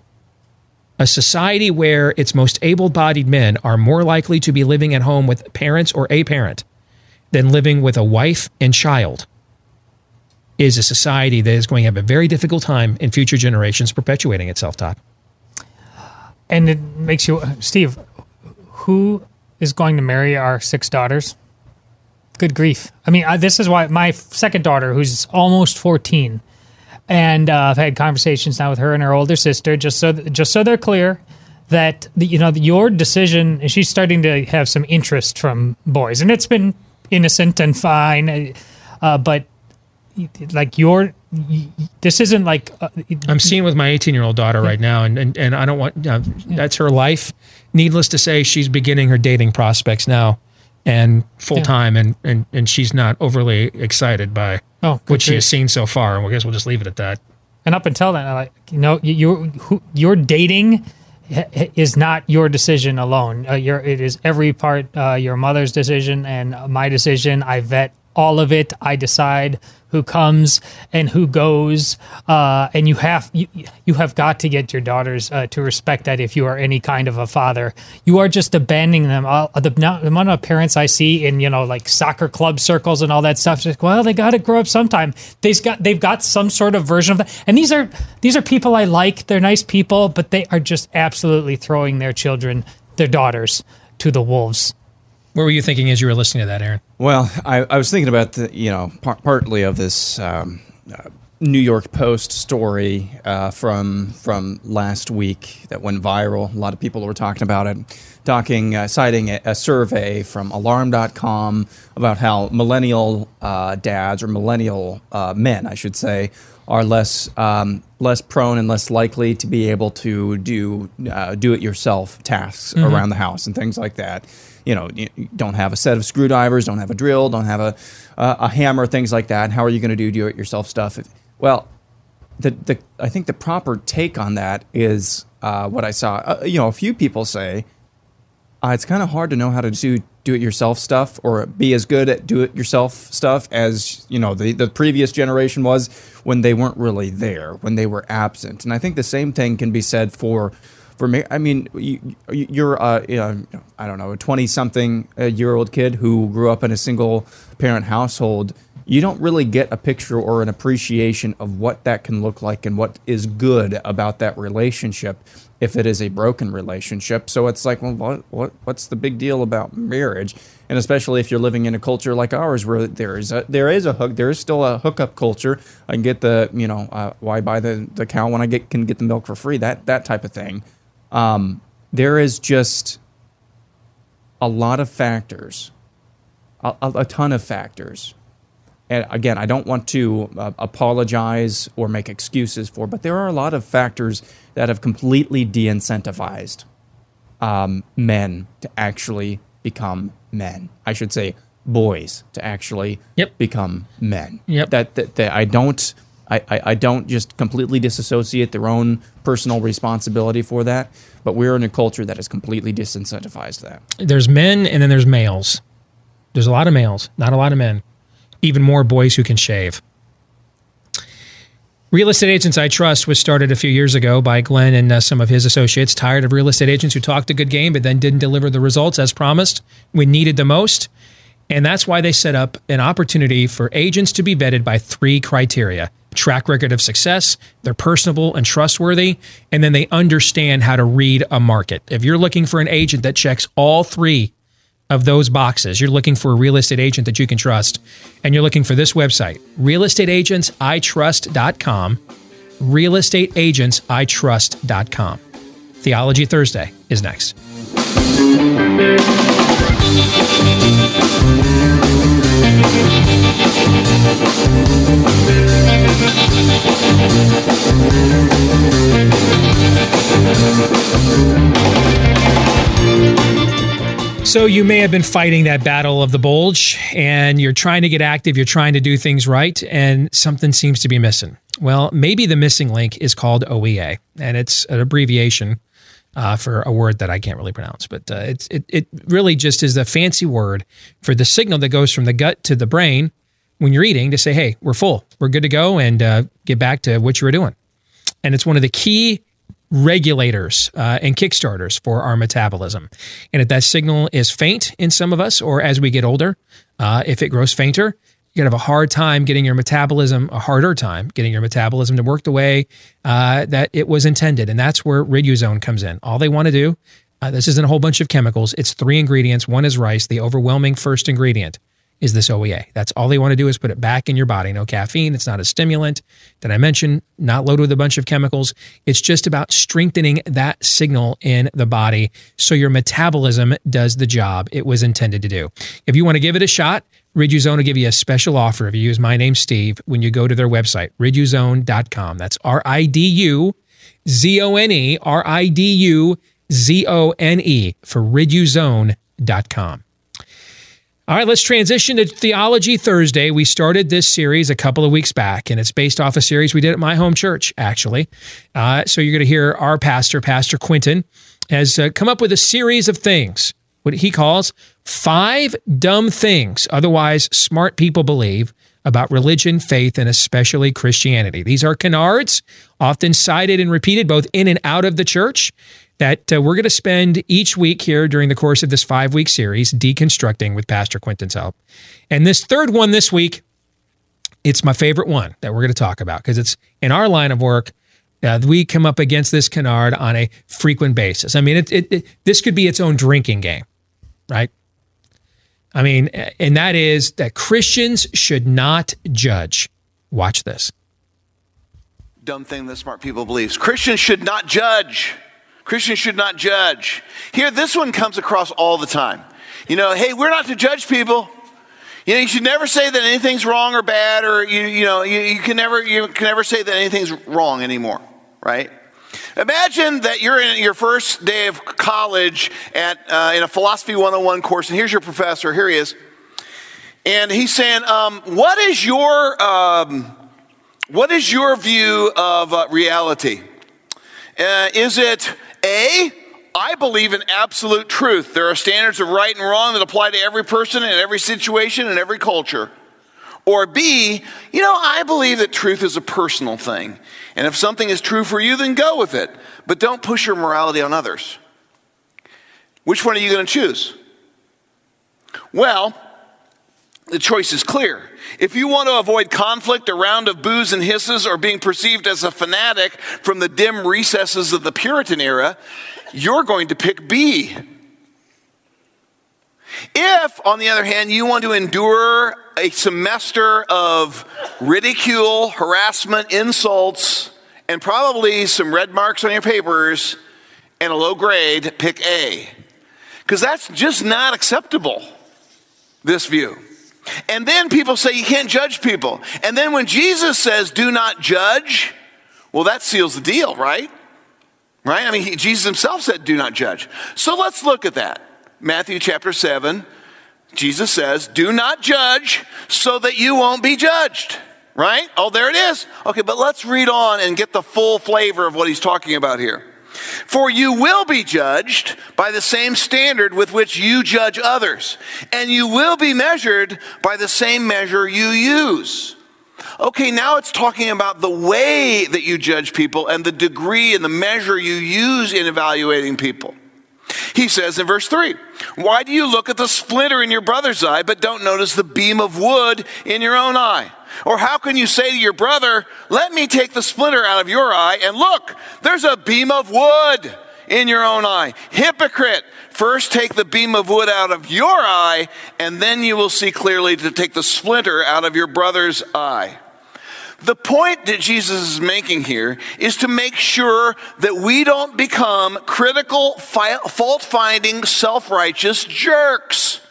A society where its most able-bodied men are more likely to be living at home with parents or a parent than living with a wife and child is a society that is going to have a very difficult time in future generations perpetuating itself, Todd. And it makes you, Steve, who is going to marry our six daughters? Good grief. I mean, I, this is why my second daughter, who's almost fourteen, and uh, I've had conversations now with her and her older sister, just so th- just so they're clear that, the, you know, your decision, she's starting to have some interest from boys. And it's been innocent and fine, uh, but like your, this isn't like... Uh, I'm seeing with my eighteen-year-old daughter right now, and, and, and I don't want... Uh, that's her life. Needless to say, she's beginning her dating prospects now and full-time, yeah. and, and, and she's not overly excited by oh, what she has seen so far, and I guess we'll just leave it at that. And up until then, like, you know, you, you, your dating is not your decision alone. Uh, your, it is every part, uh, your mother's decision and my decision. I vet all of it. I decide who comes and who goes, uh, and you have you, you have got to get your daughters uh, to respect that. If you are any kind of a father, you are just abandoning them. All, the, the amount of parents I see in, you know, like soccer club circles and all that stuff, just, well, they got to grow up sometime. They've got they've got some sort of version of that. And these are these are people I like. They're nice people, but they are just absolutely throwing their children, their daughters, to the wolves. What were you thinking as you were listening to that, Aaron? Well, I, I was thinking about the, you know, par- partly of this um, uh, New York Post story uh, from from last week that went viral. A lot of people were talking about it, talking, uh, citing a, a survey from alarm dot com about how millennial uh, dads or millennial uh, men, I should say, are less um, less prone and less likely to be able to do uh, do-it-yourself tasks mm-hmm. around the house and things like that. You know, you don't have a set of screwdrivers, don't have a drill, don't have a uh, a hammer, things like that. And how are you going to do do-it-yourself stuff? If, well, the the I think the proper take on that is uh, what I saw. Uh, you know, a few people say uh, it's kind of hard to know how to do do-it-yourself stuff or be as good at do-it-yourself stuff as, you know, the, the previous generation was when they weren't really there, when they were absent. And I think the same thing can be said for. For me, I mean, you, you're, uh, you know, I don't know, a twenty-something-year-old kid who grew up in a single-parent household. You don't really get a picture or an appreciation of what that can look like and what is good about that relationship if it is a broken relationship. So it's like, well, what, what what's the big deal about marriage? And especially if you're living in a culture like ours, where there is a, there is a hook, there is still a hookup culture. I can get the, you know, uh, why buy the, the cow when I get can get the milk for free? That that type of thing. Um, there is just a lot of factors, a, a, a ton of factors. And again, I don't want to uh, apologize or make excuses for, but there are a lot of factors that have completely de-incentivized um, men to actually become men. I should say boys to actually yep. become men. Yep. That, that, that I don't... I, I don't just completely disassociate their own personal responsibility for that, but we're in a culture that has completely disincentivized that. There's men and then there's males. There's a lot of males, not a lot of men. Even more boys who can shave. Real Estate Agents I Trust was started a few years ago by Glenn and uh, some of his associates, tired of real estate agents who talked a good game but then didn't deliver the results as promised when needed the most. And that's why they set up an opportunity for agents to be vetted by three criteria: track record of success, they're personable and trustworthy, and then they understand how to read a market. If you're looking for an agent that checks all three of those boxes, you're looking for a real estate agent that you can trust, and you're looking for this website, real estate agents I trust dot com, real estate agents I trust dot com. Theology Thursday is next. So you may have been fighting that battle of the bulge, and you're trying to get active, you're trying to do things right, and something seems to be missing. Well, maybe the missing link is called O E A, and it's an abbreviation Uh, for a word that I can't really pronounce, but uh, it's, it it really just is a fancy word for the signal that goes from the gut to the brain when you're eating to say, hey, we're full, we're good to go, and uh, get back to what you were doing. And it's one of the key regulators uh, and kickstarters for our metabolism. And if that signal is faint in some of us, or as we get older, uh, if it grows fainter, you're going to have a hard time getting your metabolism, a harder time getting your metabolism to work the way uh, that it was intended. And that's where Riduzone comes in. All they want to do, uh, this isn't a whole bunch of chemicals. It's three ingredients. One is rice. The overwhelming first ingredient is this O E A. That's all they want to do is put it back in your body. No caffeine. It's not a stimulant. Did I mention not loaded with a bunch of chemicals? It's just about strengthening that signal in the body so your metabolism does the job it was intended to do. If you want to give it a shot, Riduzone will give you a special offer if you use my name, Steve, when you go to their website, Riduzone dot com. That's R I D U Z O N E, R I D U Z O N E for Riduzone dot com. All right, let's transition to Theology Thursday. We started this series a couple of weeks back, and it's based off a series we did at my home church, actually. Uh, so you're going to hear our pastor, Pastor Quentin, has uh, come up with a series of things, what he calls five dumb things otherwise smart people believe about religion, faith, and especially Christianity. These are canards, often cited and repeated both in and out of the church, that uh, we're going to spend each week here during the course of this five-week series deconstructing with Pastor Quentin's help. And this third one this week, it's my favorite one that we're going to talk about because it's in our line of work. Uh, we come up against this canard on a frequent basis. I mean, it, it, it, this could be its own drinking game, right? I mean, and that is that Christians should not judge. Watch this. Dumb thing that smart people believe. Christians should not judge. Christians should not judge. Here, this one comes across all the time. You know, hey, we're not to judge people. You know, you should never say that anything's wrong or bad, or you, you know, you, you can never, you can never say that anything's wrong anymore, right? Imagine that you're in your first day of college at uh, in a philosophy one oh one course, and here's your professor. Here he is, and he's saying, um, "What is your, um, what is your view of uh, reality? Uh, is it A, I believe in absolute truth. There are standards of right and wrong that apply to every person in every situation and every culture. Or B, you know, I believe that truth is a personal thing. And if something is true for you, then go with it. But don't push your morality on others." Which one are you going to choose? Well, the choice is clear. If you want to avoid conflict, a round of boos and hisses, or being perceived as a fanatic from the dim recesses of the Puritan era, you're going to pick B. If, on the other hand, you want to endure a semester of ridicule, harassment, insults, and probably some red marks on your papers and a low grade, pick A. Because that's just not acceptable, this view. And then people say you can't judge people. And then when Jesus says, do not judge, well, that seals the deal, right? Right? I mean, he, Jesus himself said, do not judge. So let's look at that. Matthew chapter seven, Jesus says, do not judge so that you won't be judged, right? Oh, there it is. Okay, but let's read on and get the full flavor of what he's talking about here. For you will be judged by the same standard with which you judge others, and you will be measured by the same measure you use. Okay, now it's talking about the way that you judge people and the degree and the measure you use in evaluating people. He says in verse three, why do you look at the splinter in your brother's eye but don't notice the beam of wood in your own eye? Or how can you say to your brother, let me take the splinter out of your eye, and look, there's a beam of wood in your own eye. Hypocrite, first take the beam of wood out of your eye, and then you will see clearly to take the splinter out of your brother's eye. The point that Jesus is making here is to make sure that we don't become critical, fault-finding, self-righteous jerks.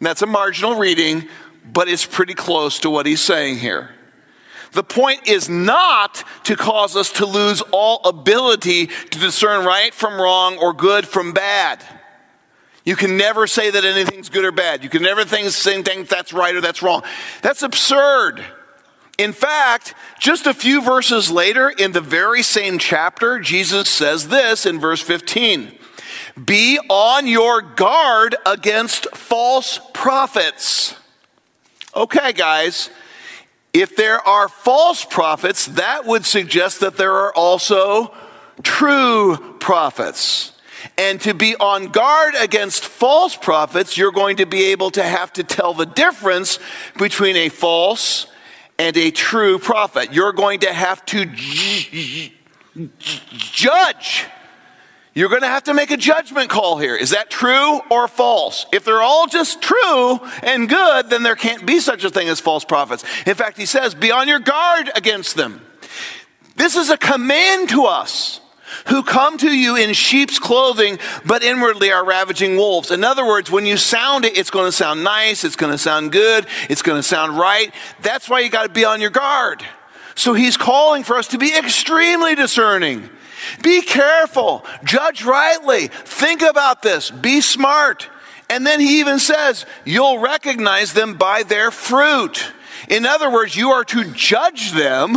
And that's a marginal reading, but it's pretty close to what he's saying here. The point is not to cause us to lose all ability to discern right from wrong or good from bad. You can never say that anything's good or bad. You can never think, think that's right or that's wrong. That's absurd. In fact, just a few verses later in the very same chapter, Jesus says this in verse fifteen. Be on your guard against false prophets. Okay, guys, if there are false prophets, that would suggest that there are also true prophets. And to be on guard against false prophets, you're going to be able to have to tell the difference between a false and a true prophet. You're going to have to j- judge. You're going to have to make a judgment call here. Is that true or false? If they're all just true and good, then there can't be such a thing as false prophets. In fact, he says, be on your guard against them. This is a command to us who come to you in sheep's clothing, but inwardly are ravaging wolves. In other words, when you sound it, it's going to sound nice, it's going to sound good, it's going to sound right. That's why you got to be on your guard. So he's calling for us to be extremely discerning. Be careful, judge rightly, think about this, be smart. And then he even says, you'll recognize them by their fruit. In other words, you are to judge them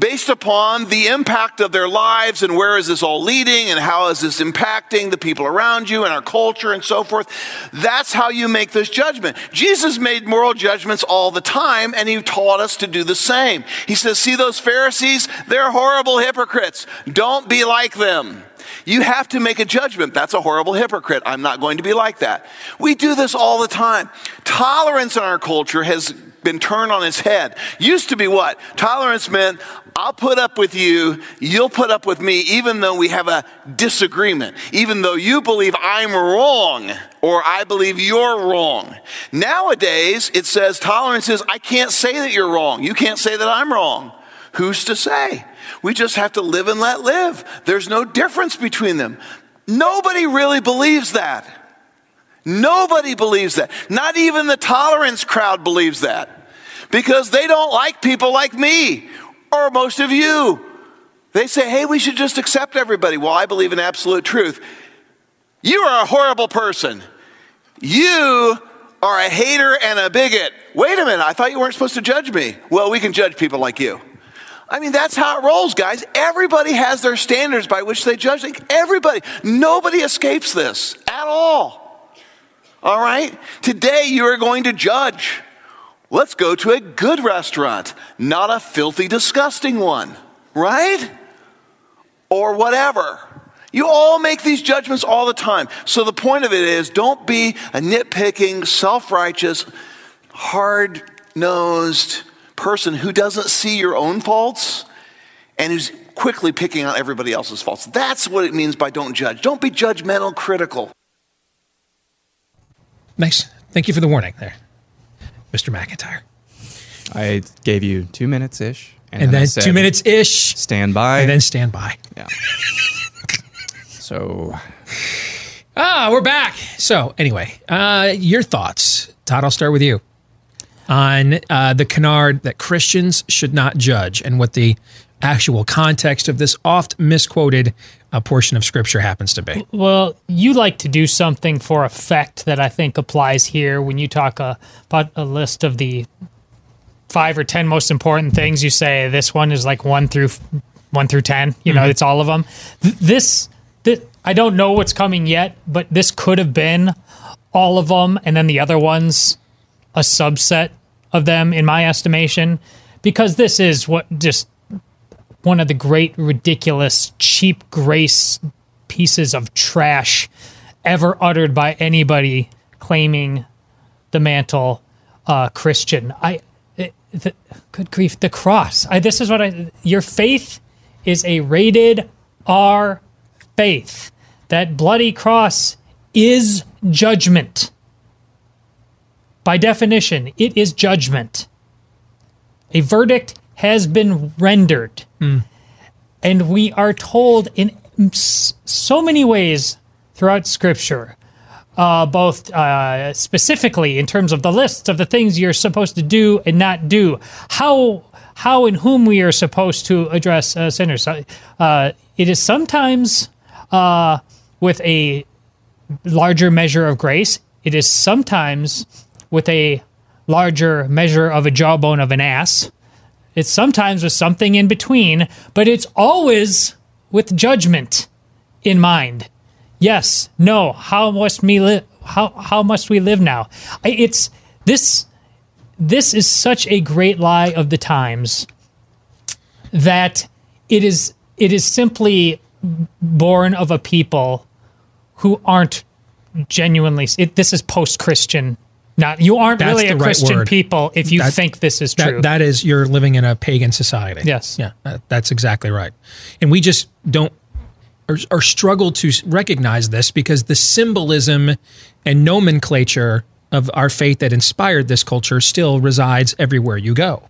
based upon the impact of their lives and where is this all leading and how is this impacting the people around you and our culture and so forth. That's how you make this judgment. Jesus made moral judgments all the time, and he taught us to do the same. He says, see those Pharisees? They're horrible hypocrites. Don't be like them. You have to make a judgment. That's a horrible hypocrite. I'm not going to be like that. We do this all the time. Tolerance in our culture has been turned on its head. Used to be what? Tolerance meant, I'll put up with you, you'll put up with me, even though we have a disagreement, even though you believe I'm wrong, or I believe you're wrong. Nowadays, it says tolerance is, I can't say that you're wrong, you can't say that I'm wrong. Who's to say? We just have to live and let live. There's no difference between them. Nobody really believes that. Nobody believes that. Not even the tolerance crowd believes that, because they don't like people like me or most of you. They say, hey, we should just accept everybody. Well, I believe in absolute truth. You are a horrible person. You are a hater and a bigot. Wait a minute, I thought you weren't supposed to judge me. Well, we can judge people like you. I mean, that's how it rolls, guys. Everybody has their standards by which they judge. Everybody. Nobody escapes this at all. All right? Today, you are going to judge. Let's go to a good restaurant, not a filthy, disgusting one, right? Or whatever. You all make these judgments all the time. So the point of it is, don't be a nitpicking, self-righteous, hard-nosed person who doesn't see your own faults and who's quickly picking out everybody else's faults. That's what it means by don't judge. Don't be judgmental, critical. Nice. Thank you for the warning there, Mister McIntyre. I gave you two minutes-ish. And, and then, then said, two minutes-ish. Stand by. And then stand by. Yeah. So. Ah, we're back. So anyway, uh, your thoughts. Todd, I'll start with you. On uh, the canard that Christians should not judge and what the actual context of this oft misquoted uh, portion of scripture happens to be. Well, you like to do something for effect that I think applies here when you talk uh, about a list of the five or ten most important things. You say this one is like one through one through ten. You mm-hmm. know, it's all of them. Th- this, th- I don't know what's coming yet, but this could have been all of them, and then the other ones a subset of them, in my estimation, because this is what just one of the great, ridiculous, cheap grace pieces of trash ever uttered by anybody claiming the mantle uh, Christian. I, it, the, good grief, the cross. I, this is what I, your faith is a rated R faith. That bloody cross is judgment. By definition, it is judgment. A verdict has been rendered. Mm. And we are told in so many ways throughout Scripture, uh, both uh, specifically in terms of the lists of the things you're supposed to do and not do, how how and whom we are supposed to address uh, sinners. Uh, it is sometimes uh, with a larger measure of grace. It is sometimes with a larger measure of a jawbone of an ass. It's sometimes with something in between, but it's always with judgment in mind. Yes, no, how must me live? How how must we live now? It's this. This is such a great lie of the times that it is. It is simply born of a people who aren't genuinely. It, this is post-Christian. Not you aren't That's really a right Christian word. People if you that, think this is true. That, that is, you're living in a pagan society. Yes. Yeah, that, that's exactly right. And we just don't, or, or struggle to recognize this because the symbolism and nomenclature of our faith that inspired this culture still resides everywhere you go.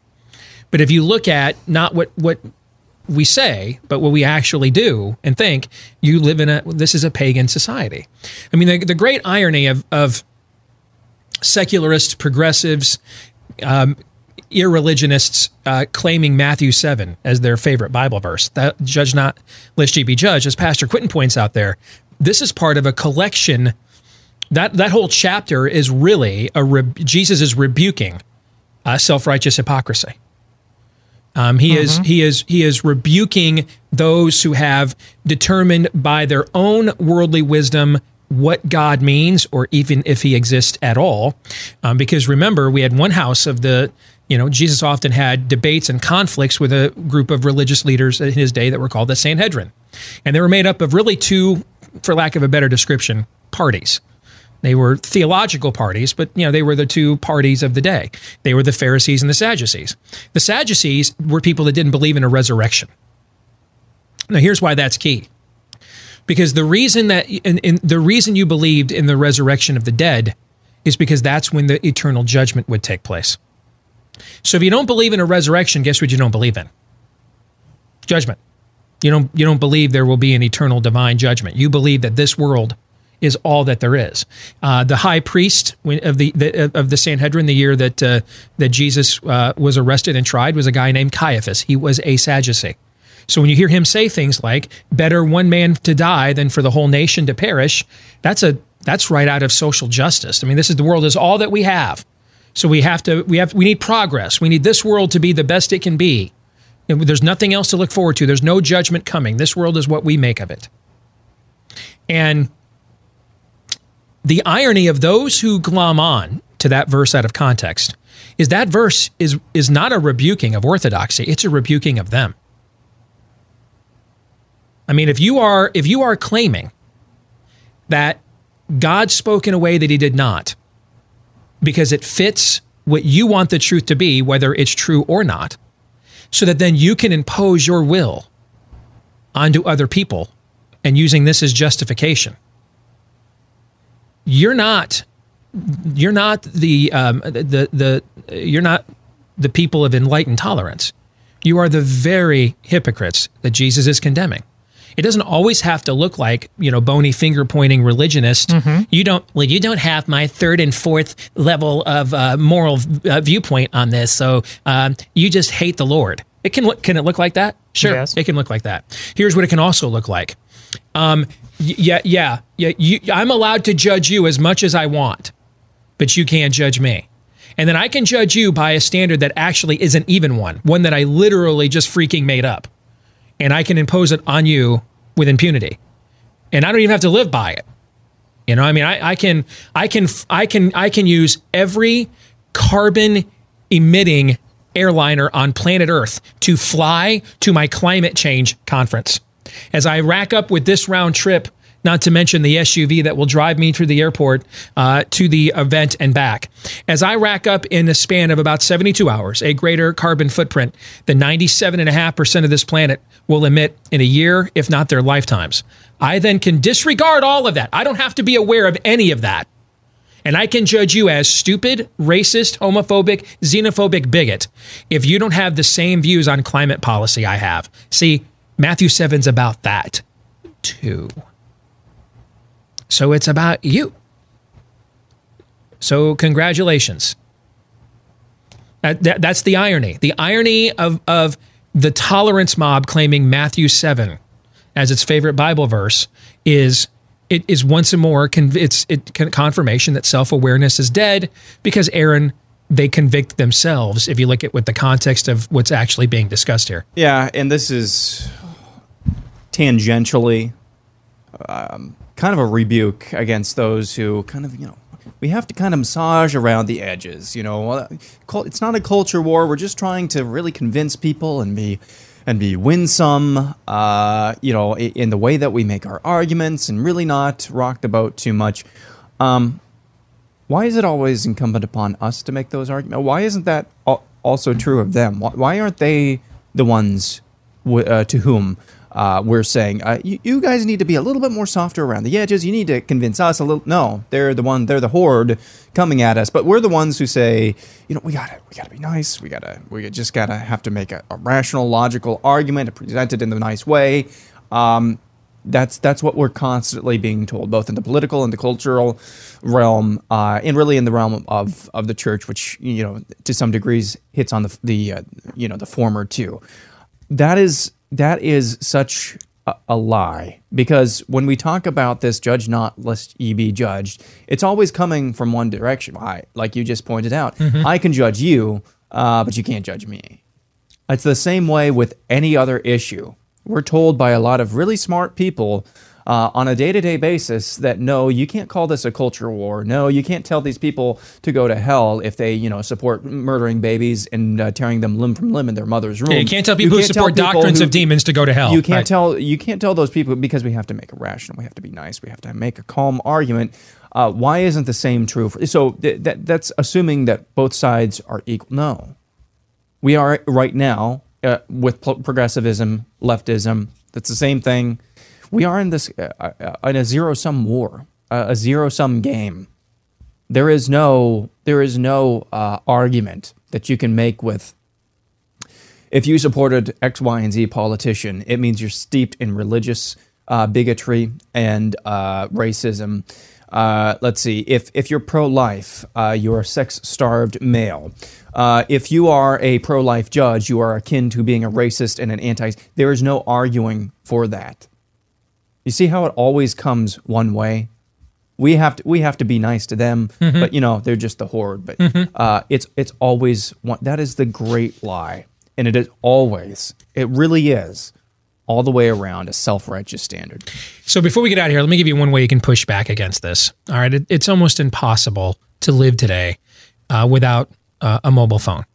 But if you look at not what, what we say, but what we actually do and think, you live in a, this is a pagan society. I mean, the, the great irony of, of, secularists, progressives, um, irreligionists uh, claiming Matthew seven as their favorite Bible verse. That, judge not, lest ye be judged, as Pastor Quinton points out there, this is part of a collection. That that whole chapter is really, a re- Jesus is rebuking uh, self-righteous hypocrisy. Um, he mm-hmm. is he is he is rebuking those who have determined by their own worldly wisdom what God means, or even if he exists at all. Um, because remember, we had one house of the, you know, Jesus often had debates and conflicts with a group of religious leaders in his day that were called the Sanhedrin. And they were made up of really two, for lack of a better description, parties. They were theological parties, but, you know, they were the two parties of the day. They were the Pharisees and the Sadducees. The Sadducees were people that didn't believe in a resurrection. Now, here's why that's key. Because the reason that and, and the reason you believed in the resurrection of the dead is because that's when the eternal judgment would take place. So if you don't believe in a resurrection, guess what you don't believe in? Judgment. You don't you don't believe there will be an eternal divine judgment. You believe that this world is all that there is. Uh, the high priest of the, the of the Sanhedrin, the year that uh, that Jesus uh, was arrested and tried, was a guy named Caiaphas. He was a Sadducee. So when you hear him say things like, better one man to die than for the whole nation to perish, that's a that's right out of social justice. I mean, this is the world is all that we have. So we have to we have we need progress. We need this world to be the best it can be. And there's nothing else to look forward to. There's no judgment coming. This world is what we make of it. And the irony of those who glom on to that verse out of context is that verse is is not a rebuking of orthodoxy. It's a rebuking of them. I mean, if you are if you are claiming that God spoke in a way that he did not, because it fits what you want the truth to be, whether it's true or not, so that then you can impose your will onto other people and using this as justification, you're not you're not the um, the the you're not the people of enlightened tolerance. You are the very hypocrites that Jesus is condemning. It doesn't always have to look like, you know, bony finger pointing religionist. Mm-hmm. You don't well, you don't have my third and fourth level of uh, moral v- uh, viewpoint on this. So um, you just hate the Lord. It can look, can it look like that? Sure, yes. It can look like that. Here's what it can also look like. Um, yeah, yeah, yeah. You, I'm allowed to judge you as much as I want, but you can't judge me. And then I can judge you by a standard that actually isn't even one, one that I literally just freaking made up. And I can impose it on you with impunity. And I don't even have to live by it. You know, I mean, I, I can, I can, I can, I can use every carbon emitting airliner on planet Earth to fly to my climate change conference. As I rack up with this round trip, not to mention the S U V that will drive me to the airport, uh, to the event and back. As I rack up in the span of about seventy-two hours, a greater carbon footprint than ninety-seven point five percent of this planet will emit in a year, if not their lifetimes. I then can disregard all of that. I don't have to be aware of any of that. And I can judge you as stupid, racist, homophobic, xenophobic bigot if you don't have the same views on climate policy I have. See, Matthew seven's about that, too. So it's about you. So congratulations. That, that, that's the irony. The irony of, of the tolerance mob claiming Matthew seven as its favorite Bible verse is it is once more conv- it's it confirmation that self-awareness is dead because, Aaron, they convict themselves if you look at what the context of what's actually being discussed here. Yeah, and this is tangentially... Um, kind of a rebuke against those who kind of, you know, we have to kind of massage around the edges, you know. It's not a culture war. We're just trying to really convince people and be and be winsome, uh, you know, in the way that we make our arguments and really not rock the boat too much. Um, why is it always incumbent upon us to make those arguments? Why isn't that also true of them? Why aren't they the ones w- uh, to whom uh, we're saying, uh, you, you guys need to be a little bit more softer around the edges. You need to convince us a little. No, they're the one. They're the horde coming at us. But we're the ones who say, you know, we gotta, we gotta be nice. We gotta, we just gotta have to make a, a rational, logical argument, present it in a nice way. Um, That's that's what we're constantly being told, both in the political and the cultural realm, uh, and really in the realm of, of the church, which, you know, to some degrees hits on the the uh, you know, the former too. That is that is such a, a lie, because when we talk about this, judge not lest ye be judged, it's always coming from one direction. I, like you just pointed out, mm-hmm. I can judge you, uh, but you can't judge me. It's the same way with any other issue. We're told by a lot of really smart people uh, on a day-to-day basis that, no, you can't call this a culture war. No, you can't tell these people to go to hell if they, you know, support murdering babies and uh, tearing them limb from limb in their mother's room. Yeah, you can't tell people you can't who support people doctrines who, of demons to go to hell. You can't right. tell you can't tell those people, because we have to make a rational, we have to be nice, we have to make a calm argument. Uh, why isn't the same true? For, so th- that that's assuming that both sides are equal. No, we are right now. Uh, with pro- progressivism, leftism, that's the same thing. We are in this uh, uh, in a zero-sum war, uh, a zero-sum game. There is no, there is no uh, argument that you can make with. If you supported X, Y, and Z politician, it means you're steeped in religious uh, bigotry and uh, racism. Uh, let's see. If if you're pro-life, uh, you're a sex-starved male. Uh, if you are a pro-life judge, you are akin to being a racist and an anti. There is no arguing for that. You see how it always comes one way. We have to we have to be nice to them, mm-hmm. but you know they're just the horde. But mm-hmm. uh, it's it's always one. That is the great lie, and it is always. It really is. All the way around, a self-righteous standard. So before we get out of here, let me give you one way you can push back against this. All right, it, it's almost impossible to live today uh, without uh, a mobile phone.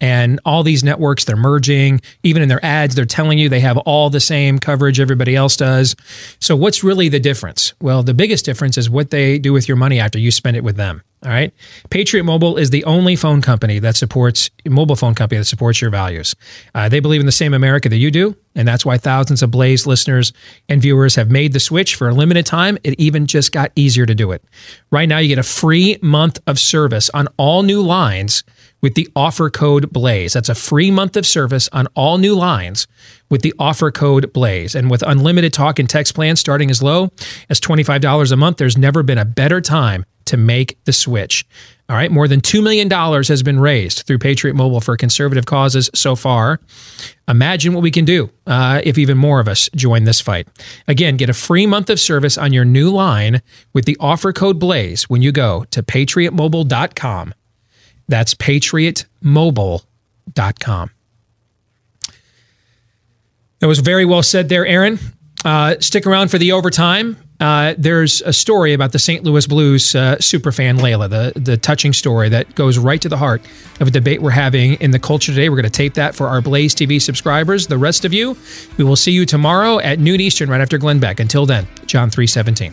And all these networks, they're merging. Even in their ads, they're telling you they have all the same coverage everybody else does. So what's really the difference? Well, the biggest difference is what they do with your money after you spend it with them. All right. Patriot Mobile is the only phone company that supports mobile phone company that supports your values. Uh, they believe in the same America that you do. And that's why thousands of Blaze listeners and viewers have made the switch for a limited time. It even just got easier to do it. Right now, you get a free month of service on all new lines with the offer code Blaze. That's a free month of service on all new lines with the offer code Blaze. And with unlimited talk and text plans starting as low as twenty-five dollars a month, there's never been a better time to make the switch. All right. More than two million dollars has been raised through Patriot Mobile for conservative causes so far. Imagine what we can do uh, if even more of us join this fight. Again, get a free month of service on your new line with the offer code Blaze when you go to patriot mobile dot com. That's patriot mobile dot com. That was very well said there, Aaron. Uh, stick around for the overtime. Uh, there's a story about the Saint Louis Blues uh, superfan Layla, the, the touching story that goes right to the heart of a debate we're having in the culture today. We're going to tape that for our Blaze T V subscribers. The rest of you, we will see you tomorrow at noon Eastern, right after Glenn Beck. Until then, John three seventeen.